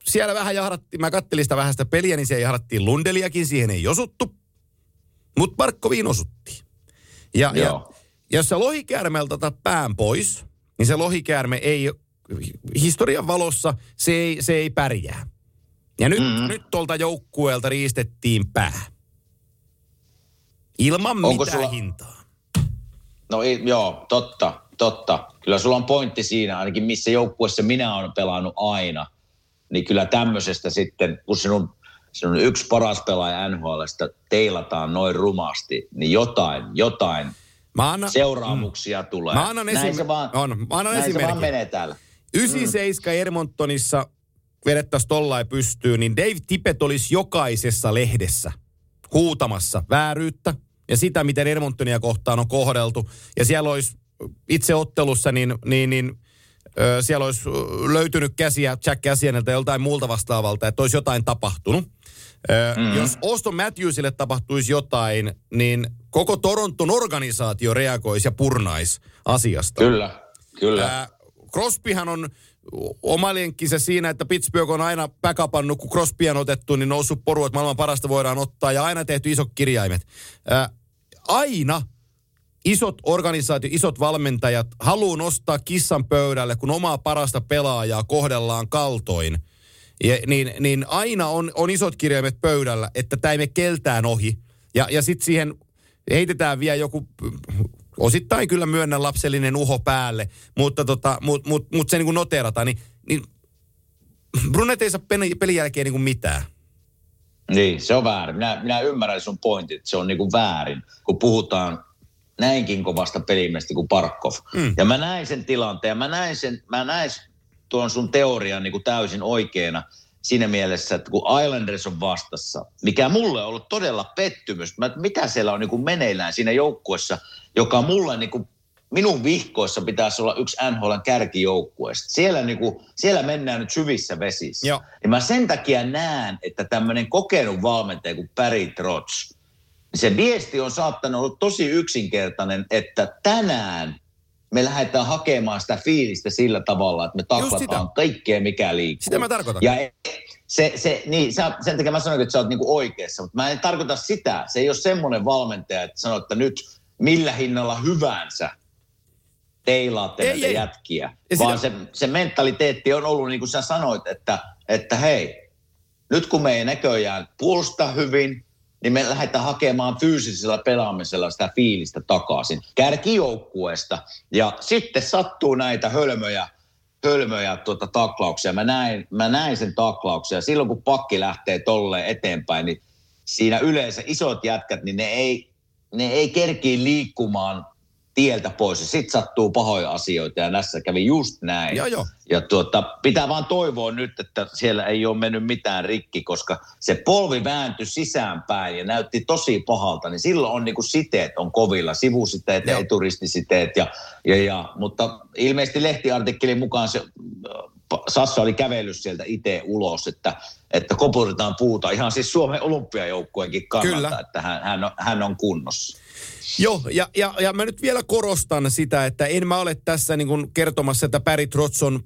siellä vähän jahdattiin, mä kattelin sitä vähän sitä peliä, niin siellä jahdattiin Lundeliakin, siihen ei osuttu, mutta Barkoviin osuttiin. Ja jos sä lohikäärmeeltä otat pään pois, niin se lohikäärme ei, historian valossa, se ei pärjää. Ja nyt tuolta joukkueelta riistettiin pää. Ilman onko mitään sulla hintaa. No ei, joo, totta. Kyllä sulla on pointti siinä, ainakin missä joukkueessa minä olen pelannut aina. Niin kyllä tämmöisestä sitten, kun sinun yksi paras pelaaja NHL:stä teilataan noin rumasti, niin jotain seuraamuksia tulee. Mä annan näin se vaan menee täällä. 97 Edmontonissa vedettäisiin tollain pystyyn, niin Dave Tippett olisi jokaisessa lehdessä huutamassa vääryyttä ja sitä, miten Edmontonia kohtaan on kohdeltu. Ja siellä olisi itse ottelussa niin siellä olisi löytynyt käsiä Jack Käsieneltä joltain muulta vastaavalta, että olisi jotain tapahtunut. Jos Auston Matthewsille tapahtuisi jotain, niin koko Toronton organisaatio reagoisi ja purnaisi asiasta. Kyllä. Crosbyhan on oma linkkinsä siinä, että Pittsburgh on aina backupannut, kun Crosby on otettu, niin noussut poru, että maailman parasta voidaan ottaa ja aina tehty isot kirjaimet. Aina isot organisaatiot, isot valmentajat haluaa nostaa kissan pöydälle, kun omaa parasta pelaajaa kohdellaan kaltoin. Niin aina on isot kirjaimet pöydällä, että tämä ei mene keltään ohi. Ja sitten siihen heitetään vielä joku, osittain kyllä myönnän lapsellinen uho päälle, mutta se niin kuin noteerataan. Niin Brunette ei saa pelin jälkeen niin kuin mitään. Niin, se on väärin. Minä ymmärrän sun pointit, se on niin kuin väärin, kun puhutaan näinkin kovasta pelimiestä kuin Barkov. Ja mä näin sen tilanteen, mä näin tuon sun teorian niin kuin täysin oikeana siinä mielessä, että kun Islanders on vastassa, mikä mulle on ollut todella pettymys, mitä siellä on niin kuin meneillään siinä joukkuessa, joka mulle niin kuin minun vihkoissa pitäisi olla yksi NHL:n kärkijoukkueesta. Siellä mennään nyt syvissä vesissä. Joo. Ja mä sen takia näen, että tämmöinen kokenut valmentaja kuin Barry Trotz, se viesti on saattanut olla tosi yksinkertainen, että tänään me lähdetään hakemaan sitä fiilistä sillä tavalla, että me taklataan kaikkea, mikä liikkuu. Sitä mä tarkoitan. Ja sen takia mä sanoin, että sä oot niinku oikeassa, mutta mä en tarkoita sitä. Se ei ole semmoinen valmentaja, että sanoo, että nyt millä hinnalla hyvänsä teilaatte näitä jätkiä. Vaan se mentaliteetti on ollut, niin kuin sä sanoit, että hei, nyt kun me ei näköjään puolusta hyvin, niin me lähdetään hakemaan fyysisellä pelaamisella sitä fiilistä takaisin kärkijoukkueesta. Ja sitten sattuu näitä hölmöjä taklauksia. Mä näin sen taklauksia. Silloin kun pakki lähtee tolleen eteenpäin, niin siinä yleensä isot jätkät, niin ne ei kerkiä liikkumaan tieltä pois. Ja sitten sattuu pahoja asioita ja näissä kävi just näin. Joo. Ja pitää vaan toivoa nyt, että siellä ei ole mennyt mitään rikki, koska se polvi vääntyi sisäänpäin ja näytti tosi pahalta. Niin silloin on niinku siteet on kovilla, sivusiteet ja eturistisiteet. Mutta ilmeisesti lehtiartikkelin mukaan se Sassa oli kävellyt sieltä itse ulos, että kopuritaan puuta ihan siis Suomen olympiajoukkueenkin kannalta, kyllä, että hän on kunnossa. Joo, ja mä nyt vielä korostan sitä, että en mä ole tässä niin kuin kertomassa, että Barry Trotz on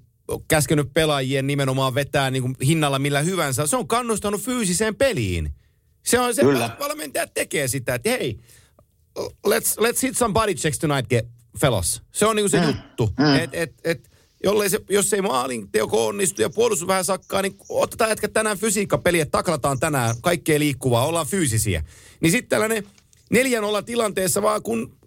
käskenyt pelaajien nimenomaan vetää niin kuin hinnalla millä hyvänsä. Se on kannustanut fyysiseen peliin. Se on se, että valmentaja tekee sitä, että hei, let's hit some body checks tonight, fellas. Se on niin kuin se juttu, jos ei maalin teko onnistu ja puolustus vähän sakkaa, niin otetaan jätkä tänään fysiikkapeliä, taklataan tänään kaikkea liikkuvaa, ollaan fyysisiä. Niin sitten tällainen 4-0 tilanteessa vaan kun,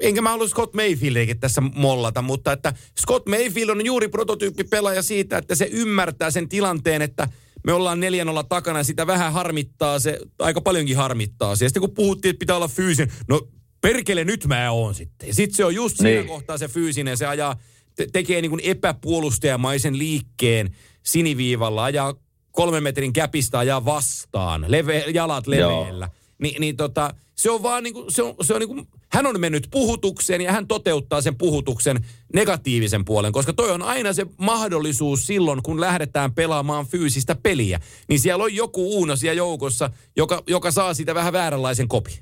enkä mä halua Scott Mayfieldiäkin tässä mollata, mutta että Scott Mayfield on juuri prototyyppi pelaaja siitä, että se ymmärtää sen tilanteen, että me ollaan 4-0 takana ja sitä vähän harmittaa, se aika paljonkin harmittaa se. Ja sitten kun puhuttiin, että pitää olla fyysinen, no perkele nyt mä oon sitten. Ja sitten se on just siinä kohtaa se fyysinen, se ajaa, tekee niin kuin epäpuolustajamaisen liikkeen siniviivalla, ajaa 3 metrin käpistä, ajaa vastaan, jalat leveellä. Niin, se on vaan niin kuin, se on niin kuin, hän on mennyt puhutukseen ja hän toteuttaa sen puhutuksen negatiivisen puolen, koska toi on aina se mahdollisuus silloin, kun lähdetään pelaamaan fyysistä peliä. Niin siellä on joku uuno siellä joukossa, joka saa siitä vähän vääränlaisen kopin.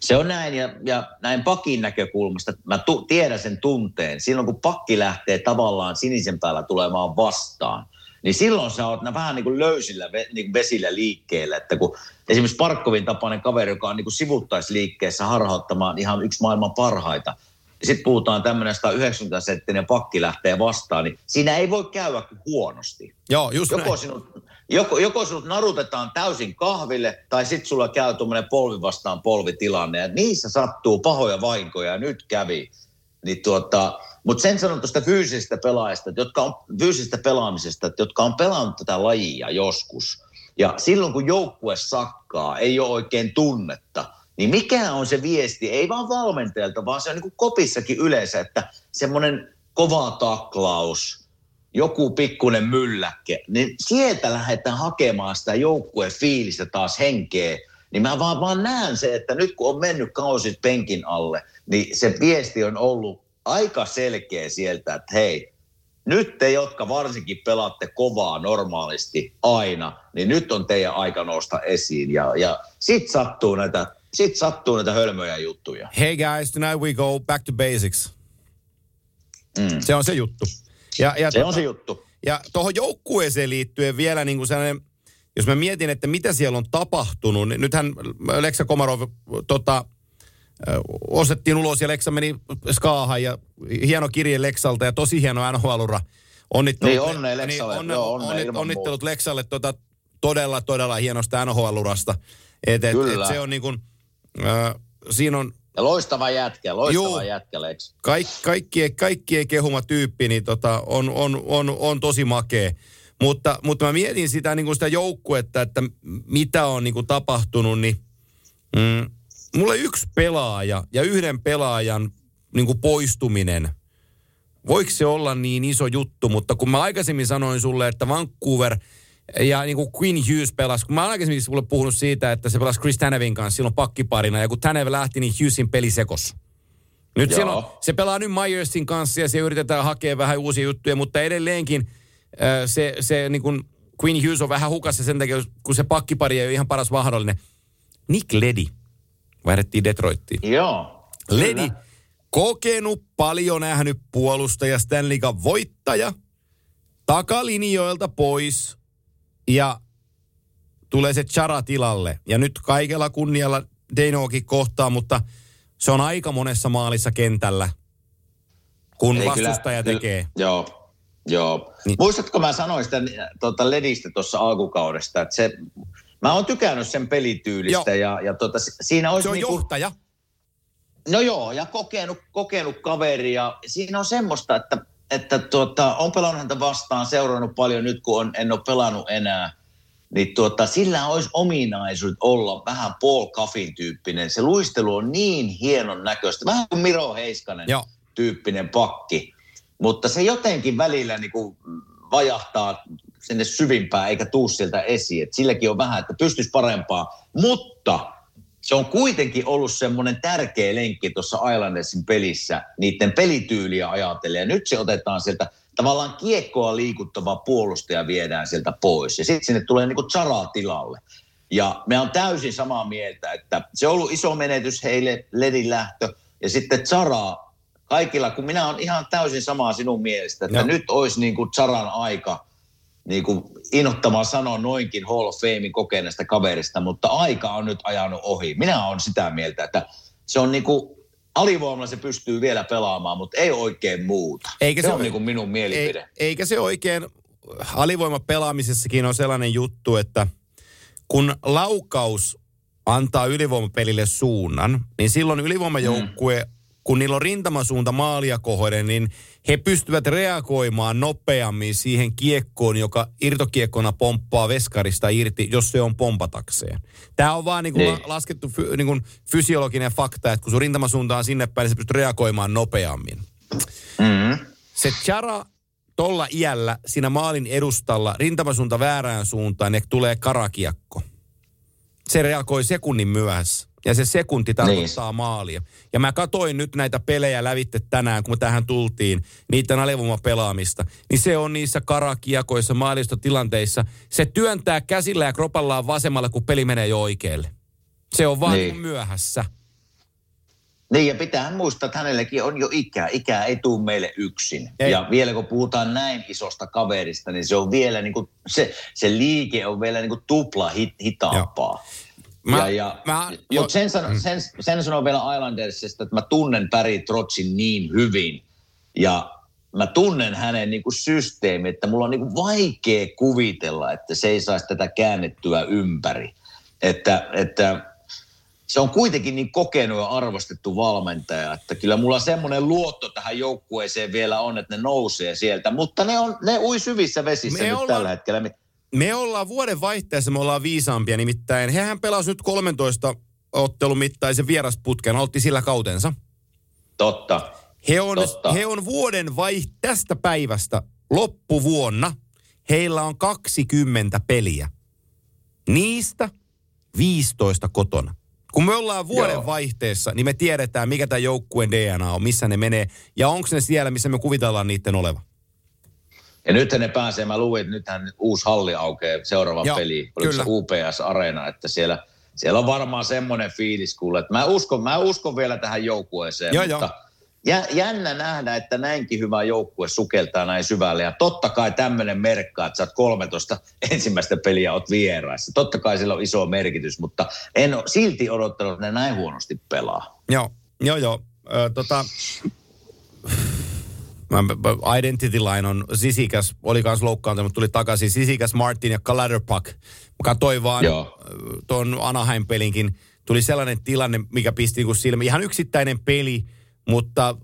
Se on näin, ja näin pakin näkökulmasta, mä tiedän sen tunteen. Silloin kun pakki lähtee tavallaan sinisen päällä tulemaan vastaan, niin silloin sä oot vähän niin kuin löysillä niin vesillä liikkeellä. Että kun esimerkiksi Parkkovin tapainen kaveri, joka on niin kuin sivuttaisliikkeessä harhauttamaan ihan yksi maailman parhaita. Sitten puhutaan tämmöinen 190-senttinen pakki lähtee vastaan, niin siinä ei voi käydä huonosti. Joo, just näin. Joko sinut narutetaan täysin kahville, tai sitten sulla käy tuommoinen polvi vastaan polvitilanne, ja niissä sattuu pahoja vahinkoja, nyt kävi. Niin mutta sen sanon tuosta fyysisistä pelaajista, jotka on pelannut tätä lajia joskus, ja silloin kun joukkue sakkaa, ei ole oikein tunnetta, niin mikä on se viesti, ei vaan valmentajalta, vaan se on niin kuin kopissakin yleensä, että semmoinen kova taklaus, joku pikkuinen mylläkke, niin sieltä lähdetään hakemaan sitä joukkueen fiilistä taas henkeä, niin mä vaan näen se, että nyt kun on mennyt kausit penkin alle, niin se viesti on ollut aika selkeä sieltä, että hei, nyt te, jotka varsinkin pelaatte kovaa normaalisti aina, niin nyt on teidän aika nousta esiin, ja sit sattuu näitä hölmöjä juttuja. Hey guys, tonight we go back to basics. Se on se juttu. Ja se on se juttu. Ja tuohon joukkueeseen liittyen vielä niin kuin sellainen, jos mä mietin, että mitä siellä on tapahtunut, niin nythän Leksa Komarov ostettiin ulos ja Leksa meni skaahan ja hieno kirje Leksalta ja tosi hieno NHL-ura. Onnittelut Leksalle todella, todella hienosta NHL-urasta. Kyllä. Se on niin kuin, siinä on... Ja loistava jätkä, Lex. Kaikkien kehuma tyyppi, niin on tosi makea. Mutta mä mietin sitä, niin kuin sitä joukkuetta, että mitä on niin kuin tapahtunut, niin mulle yksi pelaaja ja yhden pelaajan niin kuin poistuminen, voiko se olla niin iso juttu, mutta kun mä aikaisemmin sanoin sulle, että Vancouver... Ja niin kuin Quinn Hughes pelasi, kun mä olen aikaisemmin puhunut siitä, että se pelasi Chris Tanevin kanssa silloin pakkiparina, ja kun Tanev lähti, niin Hughesin peli sekos. Nyt silloin, se pelaa nyt Myersin kanssa, ja se yritetään hakea vähän uusia juttuja, mutta edelleenkin se niin kuin Quinn Hughes on vähän hukassa sen takia, kun se pakkipari ei ole ihan paras mahdollinen. Nick Leddy vaihdettiin Detroittiin. Joo. Leddy, kokenut, paljon nähnyt puolustaja, Stanley Cupin voittaja, takalinjoilta pois... Ja tulee se Chara tilalle. Ja nyt kaikella kunnialla Deinoakin kohtaa, mutta se on aika monessa maalissa kentällä, kun ei, vastustaja kyllä, tekee. Joo. Niin. Muistatko mä sanoin sitä Leddystä tuossa alkukaudesta, että se, mä oon tykännyt sen pelityylistä. Siinä olisi se on niin johtaja. No joo, ja kokenut kaveri. Ja siinä on semmoista, että on pelannut häntä vastaan, seurannut paljon nyt, kun en ole pelannut enää, niin sillä olisi ominaisuudet olla vähän Paul Coffeyn tyyppinen. Se luistelu on niin hienon näköistä, vähän kuin Miro Heiskanen tyyppinen pakki. Mutta se jotenkin välillä niin kuin vajahtaa sinne syvimpään eikä tuu sieltä esiin. Et silläkin on vähän, että pystyisi parempaa. Mutta se on kuitenkin ollut semmoinen tärkeä lenkki tuossa Islandersin pelissä niiden pelityyliä ajatellen. Ja nyt se otetaan sieltä tavallaan kiekkoa liikuttava puolustaja viedään sieltä pois. Ja sitten sinne tulee niin kuin Charaa tilalle. Ja me on täysin samaa mieltä, että se on ollut iso menetys heille, Ledin lähtö. Ja sitten Charaa kaikilla, kun minä olen ihan täysin samaa sinun mielestä, että nyt olisi niin kuin Charan aika niin kuin innoittamaan sanoa noinkin Hall of Famein kokeneesta kaverista, mutta aika on nyt ajanut ohi. Minä olen sitä mieltä, että se on niin kuin alivoimalla se pystyy vielä pelaamaan, mutta ei oikein muuta. Eikä se on niin kuin minun mielipide. Eikä se oikein, alivoimapelaamisessakin on sellainen juttu, että kun laukaus antaa ylivoimapelille suunnan, niin silloin ylivoimajoukkue, kun niillä on rintamasuunta maalia kohden, niin he pystyvät reagoimaan nopeammin siihen kiekkoon, joka irtokiekkona pomppaa veskarista irti, jos se on pompatakseen. Tämä on vaan niin. Laskettu niin fysiologinen fakta, että kun sun rintamasuunta on sinne päin, niin sä pystyt reagoimaan nopeammin. Se Chara tolla iällä siinä maalin edustalla, rintamasuunta väärään suuntaan, ja tulee karakiekko. Se reagoi sekunnin myöhässä. Ja se sekunti tarkoittaa maalia. Ja mä katoin nyt näitä pelejä lävitte tänään, kun me tähän tultiin, niiden alivoimapelaamista. Niin se on niissä karakiekoissa, maalistotilanteissa. Se työntää käsillä ja kropallaan vasemmalla, kun peli menee jo oikealle. Se on vaan myöhässä. Niin, ja pitää muistaa, että hänelläkin on jo ikää. Ikää ei tule meille yksin. Ei. Ja vielä kun puhutaan näin isosta kaverista, niin se on vielä niin kuin, se liike on vielä niin kuin tupla hitaampaa. Mutta sen sanon vielä Islandersista, että mä tunnen Barry Trotzin niin hyvin ja mä tunnen hänen niin kuin systeemi, että mulla on niin kuin vaikea kuvitella, että se ei saisi tätä käännettyä ympäri. Että se on kuitenkin niin kokenut ja arvostettu valmentaja, että kyllä mulla semmoinen luotto tähän joukkueeseen vielä on, että ne nousee sieltä, mutta ne ui syvissä vesissä tällä hetkellä. Me ollaan vuoden vaihteessa, me ollaan viisaampia nimittäin. Hehän pelasi nyt 13 ottelun mittaisen vierasputken, aloitti sillä kautensa. Totta. He on vuoden vaihteessa tästä päivästä loppuvuonna. Heillä on 20 peliä. Niistä 15 kotona. Kun me ollaan vuoden vaihteessa, niin me tiedetään, mikä tämä joukkueen DNA on, missä ne menee. Ja onko ne siellä, missä me kuvitellaan niiden olevan. Ja nythän ne pääsee, mä luin, että nythän uusi halli aukeaa seuraava peli. Oliko se UPS Arena, että siellä on varmaan semmoinen fiilis kuule. Että mä uskon vielä tähän joukkueeseen, mutta jännä nähdä, että näinkin hyvä joukkue sukeltaa näin syvälle. Ja totta kai tämmöinen merkkaa, että sä oot 13 ensimmäistä peliä oot vieraissa. Totta kai sillä on iso merkitys, mutta en ole silti odottanut, että ne näin huonosti pelaa. Joo. Identity Line on Sisikäs, oli kans loukkaantunut, tuli takaisin. Sisikäs, Martin ja Clutterbuck. Mä katsoin vaan tuon Anaheim-pelinkin. Tuli sellainen tilanne, mikä pisti niinku silmiin. Ihan yksittäinen peli, mutta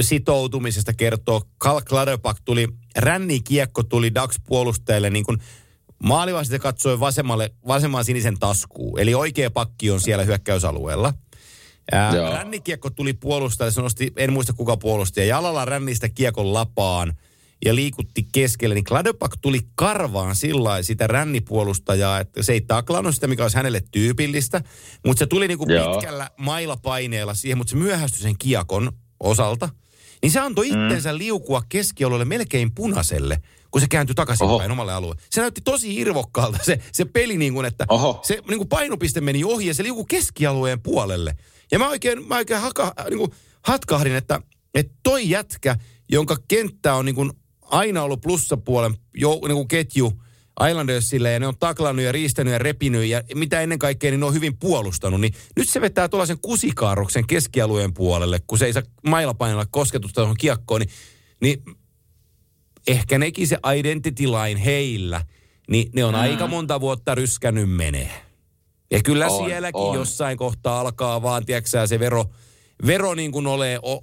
sitoutumisesta kertoo. Clutterbuck tuli, rännikiekko tuli Ducks puolustajalle niin kuin maalivahdista katsoi vasemman sinisen taskuun. Eli oikea pakki on siellä hyökkäysalueella. Rännikiekko tuli puolustajalle, se nosti, en muista kuka puolustaja, jalalla rännistä kiekon lapaan ja liikutti keskelle, niin Clutterbuck tuli karvaan sillä sitä rännipuolustajaa, että se ei taklannut sitä, mikä olisi hänelle tyypillistä, mutta se tuli niinku pitkällä mailapaineella siihen, mutta se myöhästyi sen kiekon osalta, niin se antoi itsensä liukua keskialueelle melkein punaiselle, kun se kääntyi takaisinpäin omalle alueelle. Se näytti tosi irvokkaalta se peli, niin kuin, että se niin kuin painopiste meni ohi ja se liukui keskialueen puolelle. Ja mä oikein hatkahdin, että toi jätkä, jonka kenttä on niin kuin aina ollut plussapuolen niin kuin ketju Islandersille, ja ne on taklannut ja riistänyt ja repinyt, ja mitä ennen kaikkea, niin ne on hyvin puolustanut, niin nyt se vetää tuollaisen kusikaarroksen keskialueen puolelle, kun se ei saa mailapainella kosketusta tuohon kiekkoon, niin ehkä nekin se Identity Line heillä, niin ne on aika monta vuotta ryskännyt menee. Ja kyllä sielläkin jossain kohtaa alkaa vaan, tiedätkö se vero niin kuin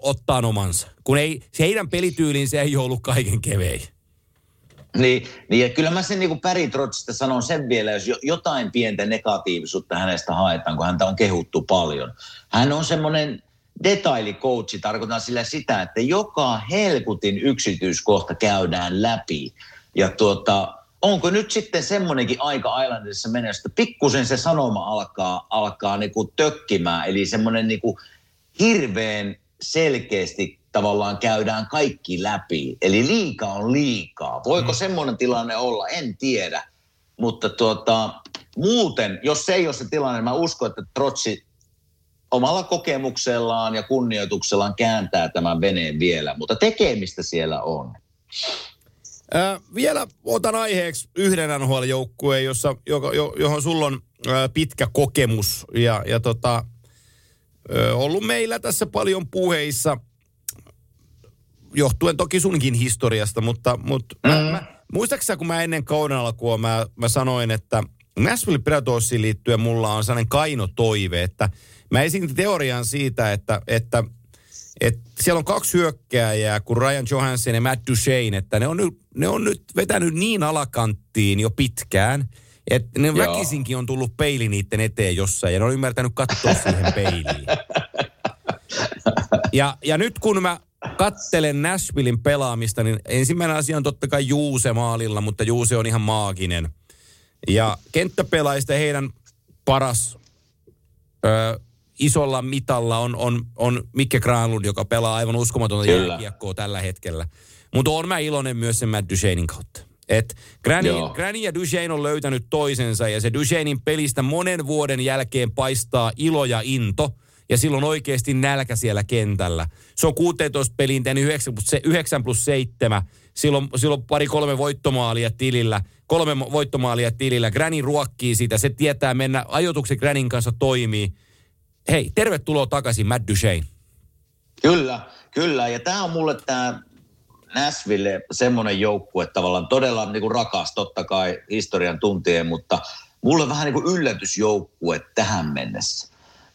ottaa omansa. Kun ei, se heidän pelityylinsä ei ollut kaiken kevein. Niin ja kyllä mä sen niin kuin Barry Trotzista sanon sen vielä, jos jotain pientä negatiivisuutta hänestä haetaan, kun häntä on kehuttu paljon. Hän on semmoinen detailikoutsi tarkoitan sillä sitä, että joka helkutin yksityiskohta käydään läpi. Ja onko nyt sitten semmoinenkin aika Islanderissa menossa, että pikkusen se sanoma alkaa niinku tökkimään, eli semmoinen niinku hirveän selkeästi tavallaan käydään kaikki läpi. Eli liikaa on liikaa. Voiko semmoinen tilanne olla? En tiedä. Mutta muuten, jos se ei ole se tilanne, mä uskon, että Trotsi omalla kokemuksellaan ja kunnioituksellaan kääntää tämän veneen vielä. Mutta tekemistä siellä on. Vielä otan aiheeksi yhden NHL-joukkueen, johon sulla on pitkä kokemus. Ja ollut meillä tässä paljon puheissa, johtuen toki sunkin historiasta, mutta muistaakseni kun mä ennen kauden alkua mä sanoin, että Nashville Predatorsiin liittyen mulla on sellainen kainotoive, että mä esitin teorian siitä, että siellä on kaksi hyökkääjää, kun Ryan Johansson ja Matt Duchene, että ne on nyt vetänyt niin alakanttiin jo pitkään, että ne väkisinkin on tullut peili niiden eteen jossain, ja ne on ymmärtänyt katsoa siihen peiliin. Ja nyt kun mä katselen Nashvillein pelaamista, niin ensimmäinen asia on totta kai Juuse maalilla, mutta Juuse on ihan maaginen. Ja kenttäpelaajista heidän paras isolla mitalla on Mikke Granlund, joka pelaa aivan uskomatonta jääkiekkoa tällä hetkellä. Mutta on mä iloinen myös sen Matt Duchenin kautta. Et Granny ja Duchene on löytänyt toisensa, ja se Duchenin pelistä monen vuoden jälkeen paistaa ilo ja into. Ja silloin oikeasti nälkä siellä kentällä. Se on 16 peliin, tehnyt 9+7. Silloin pari-kolme voittomaalia tilillä. 3 voittomaalia tilillä. Granny ruokkii sitä. Se tietää mennä. Ajoitukset Grannyn kanssa toimii. Hei, tervetuloa takaisin, Matt Duchene. Kyllä. Ja tämä on mulle tämä Nashville semmoinen joukkue tavallaan todella niinku rakas, totta kai historian tuntien, mutta mulle vähän niinku yllätysjoukkue tähän mennessä.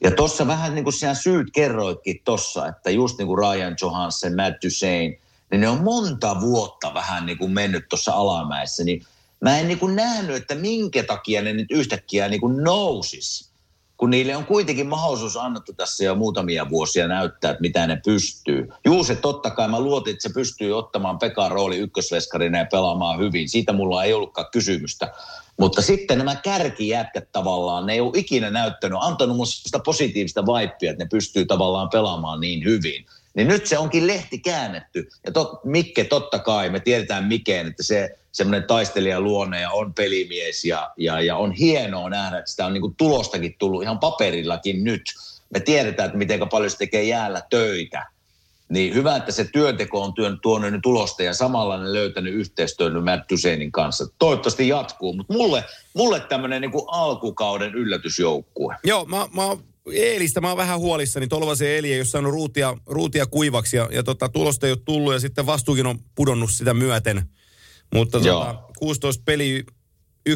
Ja tuossa vähän niin kuin sinä syyt kerroitkin tuossa, että just niin kuin Ryan Johansson, Matt Duchene, niin ne on monta vuotta vähän niin kuin mennyt tuossa alamäessä. Niin mä en niin kuin nähnyt, että minkä takia ne nyt yhtäkkiä niin kuin nousis, kun niille on kuitenkin mahdollisuus annettu tässä jo muutamia vuosia näyttää, että mitä ne pystyy. Juuse, totta kai mä luotin, että se pystyy ottamaan Pekan rooli ykkösveskarina ja pelaamaan hyvin. Siitä mulla ei ollutkaan kysymystä. Mutta sitten nämä kärkijätkät tavallaan, ne ei ole ikinä näyttänyt, antanut musta sitä positiivista vaippia, että ne pystyy tavallaan pelaamaan niin hyvin. Niin nyt se onkin lehti käännetty. Ja Mikke totta kai, me tiedetään Mikkeen, että se semmoinen taistelijaluonne ja on pelimies ja on hienoa nähdä, että sitä on niinku tulostakin tullut ihan paperillakin nyt. Me tiedetään, että miten paljon se tekee jäällä töitä. Niin hyvä, että se työnteko on tuonut nyt tulosta ja samalla ne löytänyt yhteistyön Matt Duchenin kanssa. Toivottavasti jatkuu, mutta mulle tämmöinen niin alkukauden yllätysjoukkue. Joo, mä oon vähän huolissani. Tolvasen Eli ei ole saanut ruutia kuivaksi ja tulosta ei ole tullut ja sitten vastuukin on pudonnut sitä myöten. Mutta 16 peli 1+3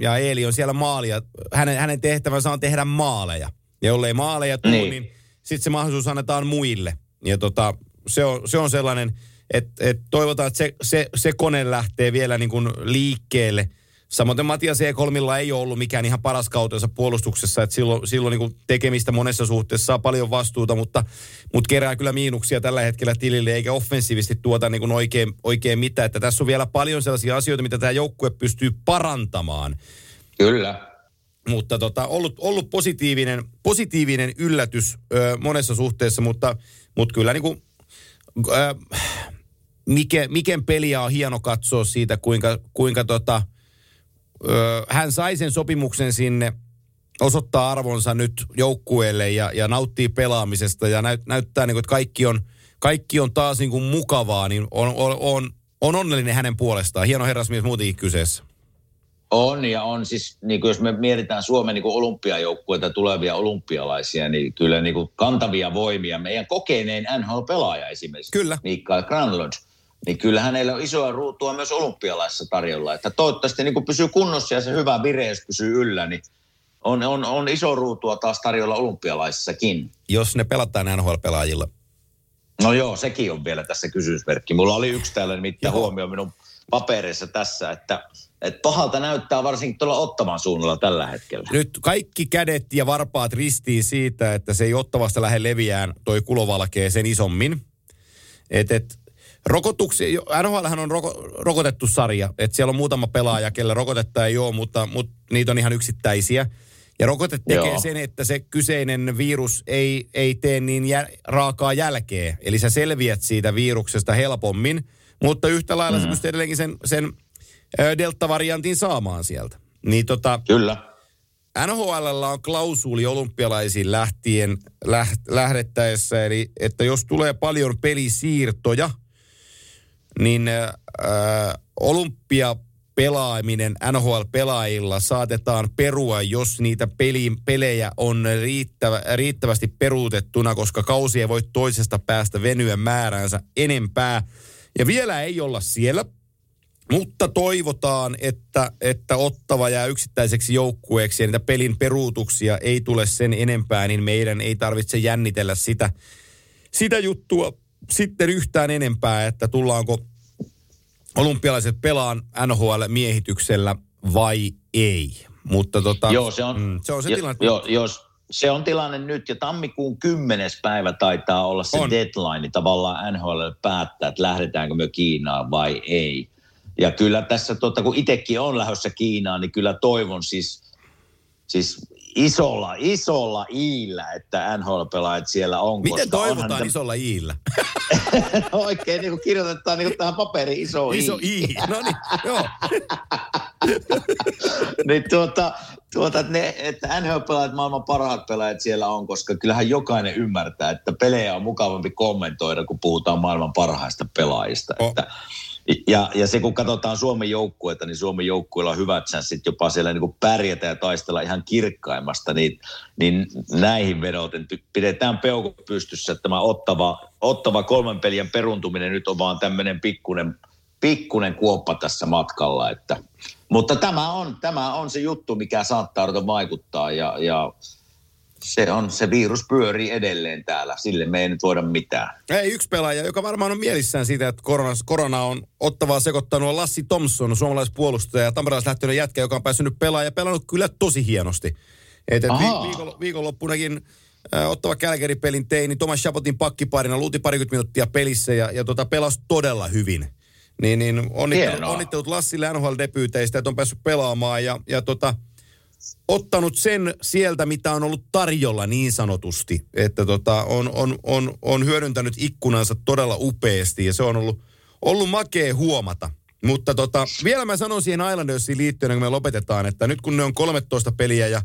ja Eli on siellä maalia. Hänen tehtävänsä on tehdä maaleja. Ja jollei maaleja tule, niin sitten se mahdollisuus annetaan muille. Ja se on sellainen, että toivotaan, että se kone lähtee vielä niin kuin liikkeelle. Samoin Matias Ekholmilla ei ole ollut mikään ihan paras kautensa puolustuksessa, että silloin niin kuin tekemistä monessa suhteessa saa paljon vastuuta, mutta kerää kyllä miinuksia tällä hetkellä tilille, eikä offensiivisesti tuota niin kuin oikein mitään. Että tässä on vielä paljon sellaisia asioita, mitä tämä joukkue pystyy parantamaan. Kyllä. Mutta ollut positiivinen yllätys monessa suhteessa, mutta kyllä niin kuin, Miken peliä on hieno katsoa siitä, kuinka hän sai sen sopimuksen sinne, osoittaa arvonsa nyt joukkueelle ja nauttii pelaamisesta ja näyttää, niin kuin, että kaikki on taas niin kuin mukavaa, niin on onnellinen hänen puolestaan. Hieno herrasmies muutenkin kyseessä. On siis, niin kuin jos me mietitään Suomen niin kuin olympiajoukkueita, tulevia olympialaisia, niin kyllä niin kuin kantavia voimia. Meidän kokeneen NHL-pelaaja esimerkiksi, kyllä. Mikael Granlund, niin kyllä hänellä on isoa ruutua myös olympialaisessa tarjolla. Että toivottavasti niin kuin pysyy kunnossa ja se hyvä vireys pysyy yllä, niin on iso ruutua taas tarjolla olympialaisissakin. Jos ne pelataan NHL-pelaajilla. No joo, sekin on vielä tässä kysymysmerkki. Mulla oli yksi täällä nimittäin huomio minun paperissa tässä, että pahalta näyttää varsinkin tuolla Ottavan suunnalla tällä hetkellä. Nyt kaikki kädet ja varpaat ristiin siitä, että se ei Ottavasta lähde leviään toi kulovalkea sen isommin. Rokotuksia, NHLhän on rokotettu sarja, että siellä on muutama pelaaja, kelle rokotetta ei ole, mutta niitä on ihan yksittäisiä. Ja rokote tekee sen, että se kyseinen virus ei tee niin raakaa jälkeä. Eli sä selviät siitä viruksesta helpommin, mutta yhtä lailla sä pystyt edelleenkin sen delta-variantin saamaan sieltä. Niin kyllä. NHL:llä on klausuuli olympialaisiin lähdettäessä, eli että jos tulee paljon pelisiirtoja, niin olympiapelaaminen NHL-pelaajilla saatetaan perua, jos niitä pelejä on riittävästi peruutettuna, koska kausi ei voi toisesta päästä venyä määränsä enempää. Ja vielä ei olla siellä, mutta toivotaan, että Ottava jää yksittäiseksi joukkueeksi ja niitä pelin peruutuksia ei tule sen enempää, niin meidän ei tarvitse jännitellä sitä juttua sitten yhtään enempää, että tullaanko olympialaiset pelaan NHL-miehityksellä vai ei. Mutta joo, se on se tilanne. Se on tilanne nyt, ja tammikuun 10. päivä taitaa olla se deadline tavallaan NHL päättää, että lähdetäänkö me Kiinaan vai ei. Ja kyllä tässä, kun itsekin on lähdössä Kiinaan, niin kyllä toivon siis isolla iillä, että NHL-pelaajat siellä on. Miten toivotaan isolla iillä? Oikein niin kuin kirjoitetaan niin kuin tähän paperiin iso i. No niin, joo. Niin että NHL-pelaajat, maailman parhaat pelaajat siellä on, koska kyllähän jokainen ymmärtää, että pelejä on mukavampi kommentoida, kun puhutaan maailman parhaista pelaajista. Että ja se, kun katsotaan Suomen joukkueita, niin Suomen joukkueilla on hyvät chanssit jopa siellä niin kuin pärjätä ja taistella ihan kirkkaimmasta, niin näihin vedoten pidetään peukut pystyssä. Tämä Ottava 3 pelien peruuntuminen nyt on vaan tämmöinen pikkunen kuoppa tässä matkalla. Mutta tämä on se juttu, mikä saattaa vaikuttaa ja se virus pyörii edelleen täällä. Sille me ei nyt voida mitään. Ei, yksi pelaaja, joka varmaan on mielissään siitä, että korona on Ottavaa sekoittanut, on Lassi Thompson, suomalaispuolustaja ja tamperelaislähtöinen jätkä, joka on päässyt pelaamaan ja pelannut kyllä tosi hienosti. Viikonloppunakin Ottava Calgary-pelin tein, niin Thomas Chapotin pakkiparina luuti parikymmentä minuuttia pelissä ja pelasi todella hyvin. Niin onnittelut Lassille NHL-debyyteistä, että on päässyt pelaamaan ja ottanut sen sieltä, mitä on ollut tarjolla niin sanotusti, että on hyödyntänyt ikkunansa todella upeasti ja se on ollut makea huomata. Mutta vielä mä sanon siihen Islandersiin liittyen, kun me lopetetaan, että nyt kun ne on 13 peliä ja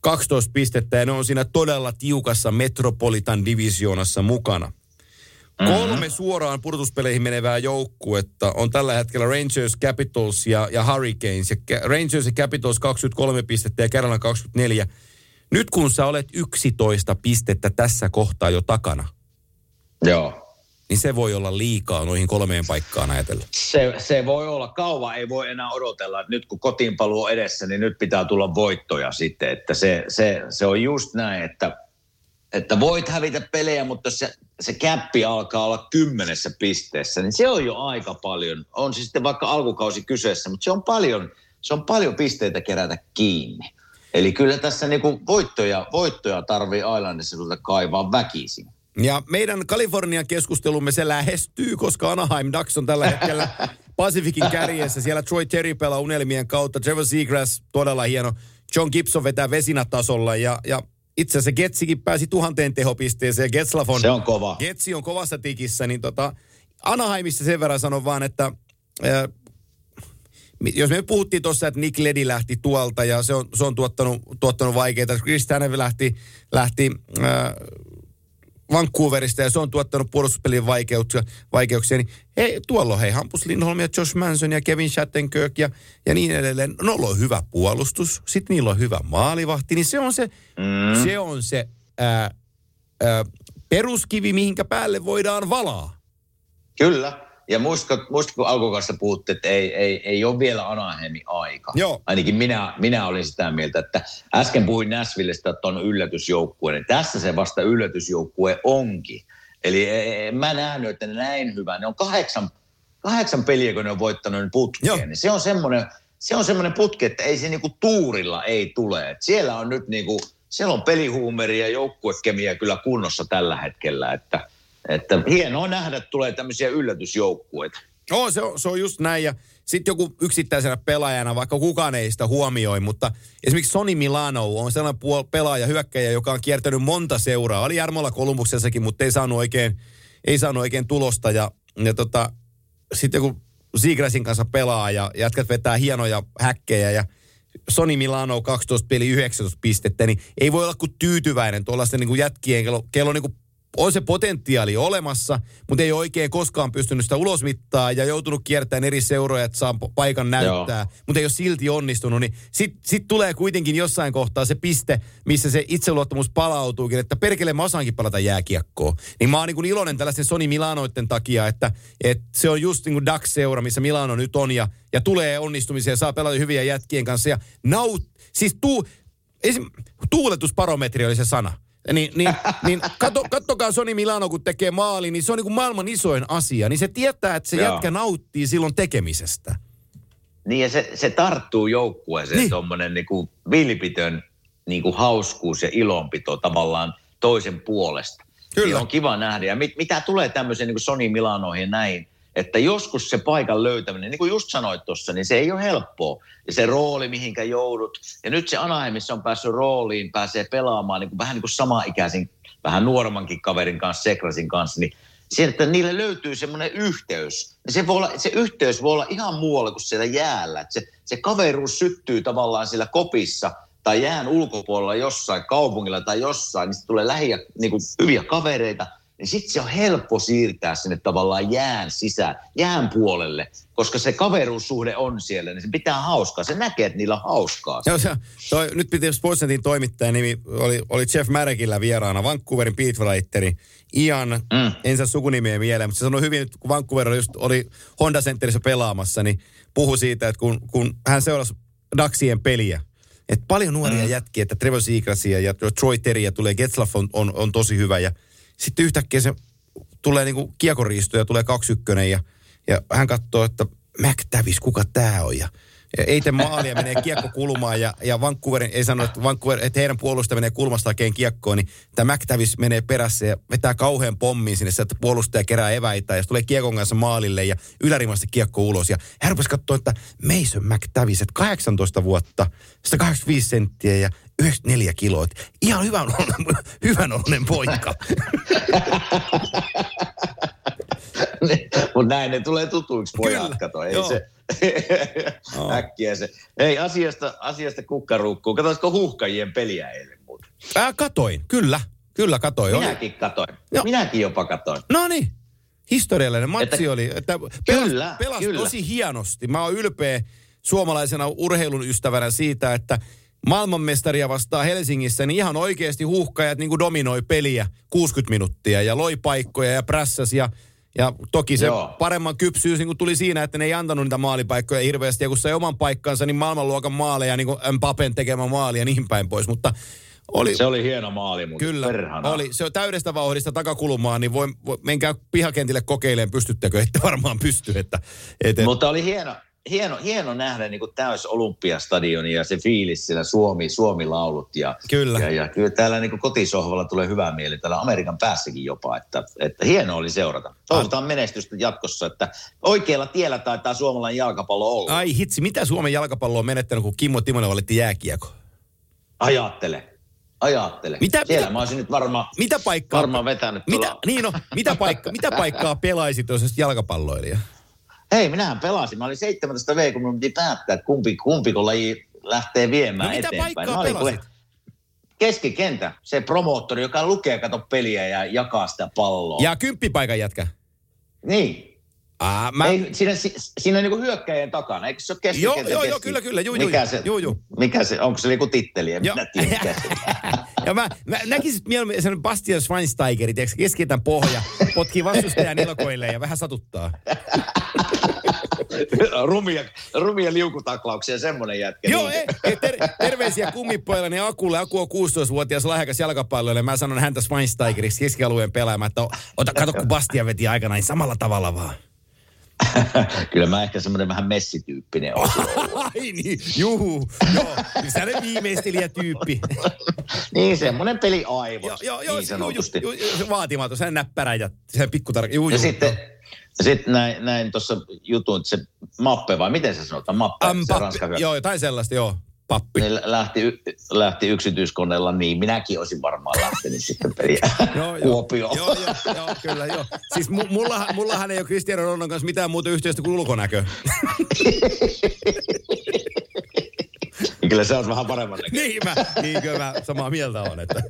12 pistettä ja ne on siinä todella tiukassa Metropolitan divisioonassa mukana. 3 suoraan pudotuspeleihin menevää joukkuetta on tällä hetkellä Rangers, Capitals ja Hurricanes. Ja Rangers ja Capitals 23 pistettä ja Carolina 24. Nyt kun sä olet 11 pistettä tässä kohtaa jo takana, niin se voi olla liikaa noihin 3 paikkaan ajatella. Se voi olla. Kauan ei voi enää odotella, että nyt kun kotiinpaluu on edessä, niin nyt pitää tulla voittoja sitten. Että se on just näin, että voit hävitä pelejä, mutta se käppi alkaa olla 10 pisteessä, niin se on jo aika paljon. On siis sitten vaikka alkukausi kyseessä, mutta se on paljon pisteitä kerätä kiinni. Eli kyllä tässä niinku voittoja tarvii Islandissa kaivaa väkisin. Ja meidän Kalifornian keskustelumme se lähestyy, koska Anaheim Ducks on tällä hetkellä Pasifikin kärjessä. Siellä Troy Terry pelaa unelmien kautta. Trevor Seagrass, todella hieno. John Gibson vetää vesinätasolla ja itse asiassa Getsikin pääsi 1000 tehopisteeseen ja Getzlaff on... Se on kova. Getsi on kovassa tikissä, niin Anaheimissa sen verran sanon vaan, että jos me puhuttiin tuossa, että Nick Leddy lähti tuolta ja se on tuottanut vaikeita. Chris Tanev lähti Vancouverista ja se on tuottanut puolustuspelin vaikeuksia. Niin tuolla Hampus Lindholm ja Josh Manson ja Kevin Shattenkirk ja niin edelleen. Nolla on hyvä puolustus, sitten niillä on hyvä maalivahti. Niin se on se peruskivi, mihinkä päälle voidaan valaa. Kyllä. Ja muistatko, kun alkukaudesta puhutte, että ei ole vielä Anaheimin aika. Joo. Ainakin minä olin sitä mieltä, että äsken puhuin Nashvillesta, että on yllätysjoukkue. Niin tässä se vasta yllätysjoukkue onkin. Eli mä nähnyt, että näin hyvä. Ne on 8 8 peliä, kun ne on voittanut putkeen, niin se on semmoinen putki, että ei se niinku tuurilla ei tule. Et siellä on nyt niinku, siellä on pelihuumeria ja joukkuekemia kyllä kunnossa tällä hetkellä, että hienoa nähdä, että tulee tämmöisiä yllätysjoukkueita. No, se on just näin, ja sitten joku yksittäisenä pelaajana, vaikka kukaan ei sitä huomioi, mutta esimerkiksi Sonny Milano on sellainen pelaaja, hyökkäjä, joka on kiertänyt monta seuraa. Oli Jarmolla Kolumbuksessakin, mutta ei saanut oikein tulosta, ja sitten kun Seagrassin kanssa pelaa, ja jätkät vetää hienoja häkkejä, ja Sonny Milano 12 peli 19 pistettä, niin ei voi olla kuin tyytyväinen tuollaisten niin kuin jätkien, kello on niin kuin on se potentiaali olemassa, mutta ei oikein koskaan pystynyt sitä ulosmittaa ja joutunut kiertämään eri seuroja, että saa paikan näyttää, mutta ei ole silti onnistunut. Niin sit tulee kuitenkin jossain kohtaa se piste, missä se itseluottamus palautuukin, että perkele mä osaankin palata jääkiekkoon. Niin mä oon niin kuin iloinen tällaisten Sonny Milanoiden takia, että se on just niin kuin Ducks-seura, missä Milano nyt on ja tulee onnistumisia, saa pelata hyviä jätkien kanssa ja tuuletusbarometri oli se sana. Niin katsokaa Sonny Milano, kun tekee maali, niin se on niin kuin maailman isoin asia. Niin se tietää, että se jätkä nauttii silloin tekemisestä. Niin ja se tarttuu joukkueeseen niin. Tuommoinen niin kuin vilpitön niin kuin hauskuus ja ilonpito tavallaan toisen puolesta. Kyllä. Niin on kiva nähdä. Ja mitä tulee tämmöiseen niin kuin Sonny Milanoihin ja näin, että joskus se paikan löytäminen, niin kuin just sanoit tuossa, niin se ei ole helppoa. Ja se rooli, mihinkä joudut. Ja nyt se Anaheimissa on päässyt rooliin, pääsee pelaamaan niin kuin, vähän niin kuin samaikäisin, vähän nuoremmankin kaverin kanssa, Seagrassin kanssa. Niin se, että niille löytyy semmoinen yhteys. Ja se yhteys voi olla ihan muualla kuin siellä jäällä. Että se kaveruus syttyy tavallaan siellä kopissa tai jään ulkopuolella jossain kaupungilla tai jossain. Niin tulee niin kuin hyviä kavereita. Niin sitten se on helppo siirtää sinne tavallaan jään sisään, jään puolelle, koska se kaveruussuhde on siellä, niin se pitää hauskaa. Se näkee, että niillä on hauskaa. Joo, nyt piti Sportsnetin toimittajan nimi, oli Jeff Marekillä vieraana, Vancouverin beatwriteri, Ian, ensä sukunimeen mieleen, mutta se sanoi hyvin, että kun Vancouver oli Honda Centerissä pelaamassa, niin puhui siitä, että kun hän seurasi Daxien peliä, että paljon nuoria jätkiä, että Trevor Seagrassia ja Troy Terryä tulee, Getzlaff on tosi hyvä ja sitten yhtäkkiä se tulee niinku kiekonriisto ja tulee 2-1 ja hän katsoo, että McTavish, kuka tää on? Ja ei te maalia, menee kiekko kulmaan ja Vancouverin, ei sano, että, Vancouver, että heidän puolustaja menee kulmasta hakeen kiekkoon, niin tämä McTavish menee perässä ja vetää kauhean pommin sinne, että puolustaja kerää eväitä ja se tulee kiekon kanssa maalille ja ylärimasta kiekko ulos. Ja hän rupesi katsoa, että Mason McTavish, että 18 vuotta, 185 senttiä ja 94 kiloa. Ihan hyvän oloinen poika. Mutta näin ne tulee tutuiksi pojat, kato. Ei se äkkiä se. Ei asiasta kukkaruukkuu. Katoisiko Huuhkajien peliä eilen muuta? Katoin, kyllä katoin. Minäkin jopa katoin. No niin, historiallinen matsi oli. Että pelasi tosi hienosti. Mä oon ylpeä suomalaisena urheilun ystävänä siitä, että maailmanmestaria vastaa Helsingissä, niin ihan oikeasti Huuhkajat niin kuin dominoi peliä 60 minuuttia ja loi paikkoja ja prässäsi ja toki se paremman kypsyys niin kuin tuli siinä, että ne ei antanut niitä maalipaikkoja hirveästi ja kun sai oman paikkansa, niin maailmanluokan maaleja, niin kuin Mbappen tekemä maali ja niin päin pois, mutta se oli hieno maali, mutta kyllä, perhana. Oli. Se on täydestä vauhdista takakulumaan, niin menkää pihakentille kokeileen, pystyttekö, ette varmaan pysty. Mutta oli hieno nähdä niin kuin täys Olympiastadion ja se fiilis siellä Suomi-laulut. Ja kyllä täällä niin kuin kotisohvalla tulee hyvää mieli, täällä Amerikan päässäkin jopa, että hieno oli seurata. Toivotaan menestystä jatkossa, että oikealla tiellä taitaa suomalainen jalkapallo olla. Ai hitsi, mitä Suomen jalkapallo on menettänyt, kun Kimmo Timonen valitti jääkiekko? Ajattele. Mä olisin nyt varmaan vetänyt. Mitä paikkaa pelaisit, jos olisit jalkapalloilija? Hei, minähän pelasin. Mä olin 17 kun minun piti päättää, että kumpiko laji lähtee viemään eteenpäin. Mitä paikkaa pelasit? Keskikentä. Se promoottori, joka lukee, kato peliä ja jakaa sitä palloa. Ja 10 paikan jätkä? Niin. Siinä on niin kuin hyökkäjien takana, eikö se ole keskikentä? Joo, kyllä. Mikä se, onko se joku titteli? En minä tiedä. Ja mä näkisin mieluummin sen Bastian Schweinsteigerin, tiedätkö, keskitän pohja, potkii vastustajan nilkoille ja vähän satuttaa. Rumia liukutaklauksia, semmoinen jätkä. Joo, terveisiä kummipoillani Akulle. Aku on 16-vuotias lahjakas jalkapalloilija. Mä sanon häntä Schweinsteigeriksi keskialueen pelaamaan, että kato kun Bastian veti aikanaan, niin samalla tavalla vaan. Kyllä mä ehkä semmoinen vähän messityyppinen olen. Ai niin, juhu. Joo, sä olet viimeistelijätyyppi. Niin, semmoinen peliaivot, niin sanotusti. Joo, vaatimaton, sen näppärä ja sen pikkutarkka. Ja sitten... Sitten näin tuossa jutun, että se mappe vai miten se sanotaan? Mappe, se ranskahyökkäjä. Joo, jotain sellaista, joo. Pappi. Ne lähti yksityiskoneella, niin minäkin olisin varmaan lähtenyt sitten periä Kuopioon. Joo, kyllä, joo. Siis mullahan ei ole Cristiano Ronaldon kanssa mitään muuta yhteystä kuin ulkonäkö. Kyllä sä oot vähän paremman näköinen. Niin, kyllä mä samaa mieltä oon, että...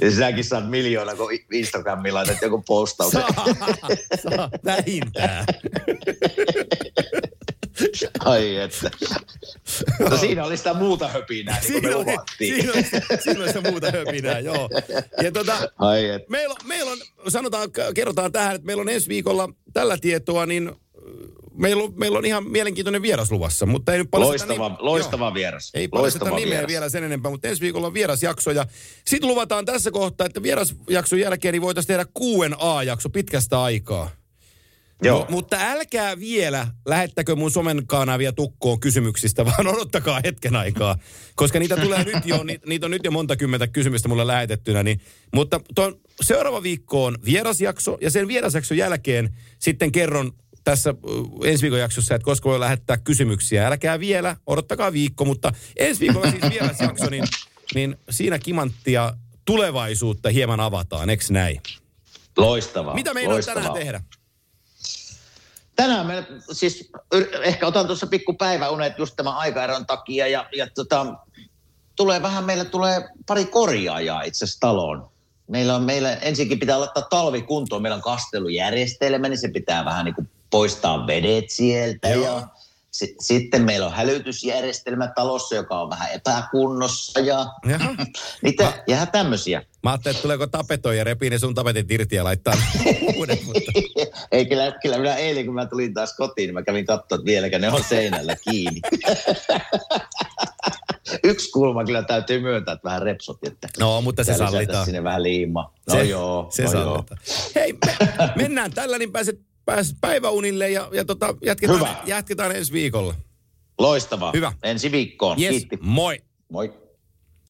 Ja sinäkin saat miljoona, kun Instagramiin laitat joku postaus. Saa vähintään. Ai että. No siinä oli sitä muuta höpinää, niin kuin me luvattiin. Siinä oli sitä muuta höpinää, joo. Ja ai että. Meillä on, kerrotaan tähän, että meillä on ensi viikolla tällä tietoa, niin... Meillä on ihan mielenkiintoinen vieras luvassa, mutta ei nyt paljasteta vieras. Ei paljasteta nimeä vielä sen enempää, mutta ensi viikolla on vierasjakso. Ja sitten luvataan tässä kohtaa, että vierasjakson jälkeen niin voitaisiin tehdä Q&A-jakso pitkästä aikaa. Joo. Mutta älkää vielä lähettäkö mun somen kanavia tukkoon kysymyksistä, vaan odottakaa hetken aikaa. Koska niitä tulee nyt jo, niitä on nyt jo monta kymmentä kysymystä mulle lähetettynä. Niin. Mutta seuraava viikko on vierasjakso ja sen vierasjakson jälkeen sitten kerron tässä ensi viikon jaksossa, että koska voi lähettää kysymyksiä. Älkää vielä, odottakaa viikko, mutta ensi viikolla siis vierasjakso, niin siinä kimanttia tulevaisuutta hieman avataan, eikö näin? Loistavaa. Mitä meidän on tänään tehdä? Tänään me siis ehkä otan tuossa pikku päiväunet just tämän aikaeron takia ja meille tulee pari korjaajaa itse asiassa taloon. Meillä ensinkin pitää laittaa talvi kuntoon, meillä on kastelujärjestelmä, niin se pitää vähän niin kuin poistaa vedet sieltä. Ja sitten meillä on hälytysjärjestelmä talossa, joka on vähän epäkunnossa ja ihan tämmöisiä. Mä ajattelin, että tuleeko tapetoja, repii ne sun tapetit irti ja laittaa uudet. Mutta... Ei, kyllä minä eilen, kun mä tulin taas kotiin, niin mä kävin katsomaan, että vieläkään ne on seinällä kiinni. Yksi kulma kyllä täytyy myöntää, että vähän repsotti, että... No, mutta se sallitaan. Sinne vähän liima. Sallitaan. Hei, mennään tällä, niin pääset päiväunille ja jatketaan ensi viikolla. Loistavaa. Hyvä. Ensi viikkoon. Yes. Kiitti. Moi. Moi.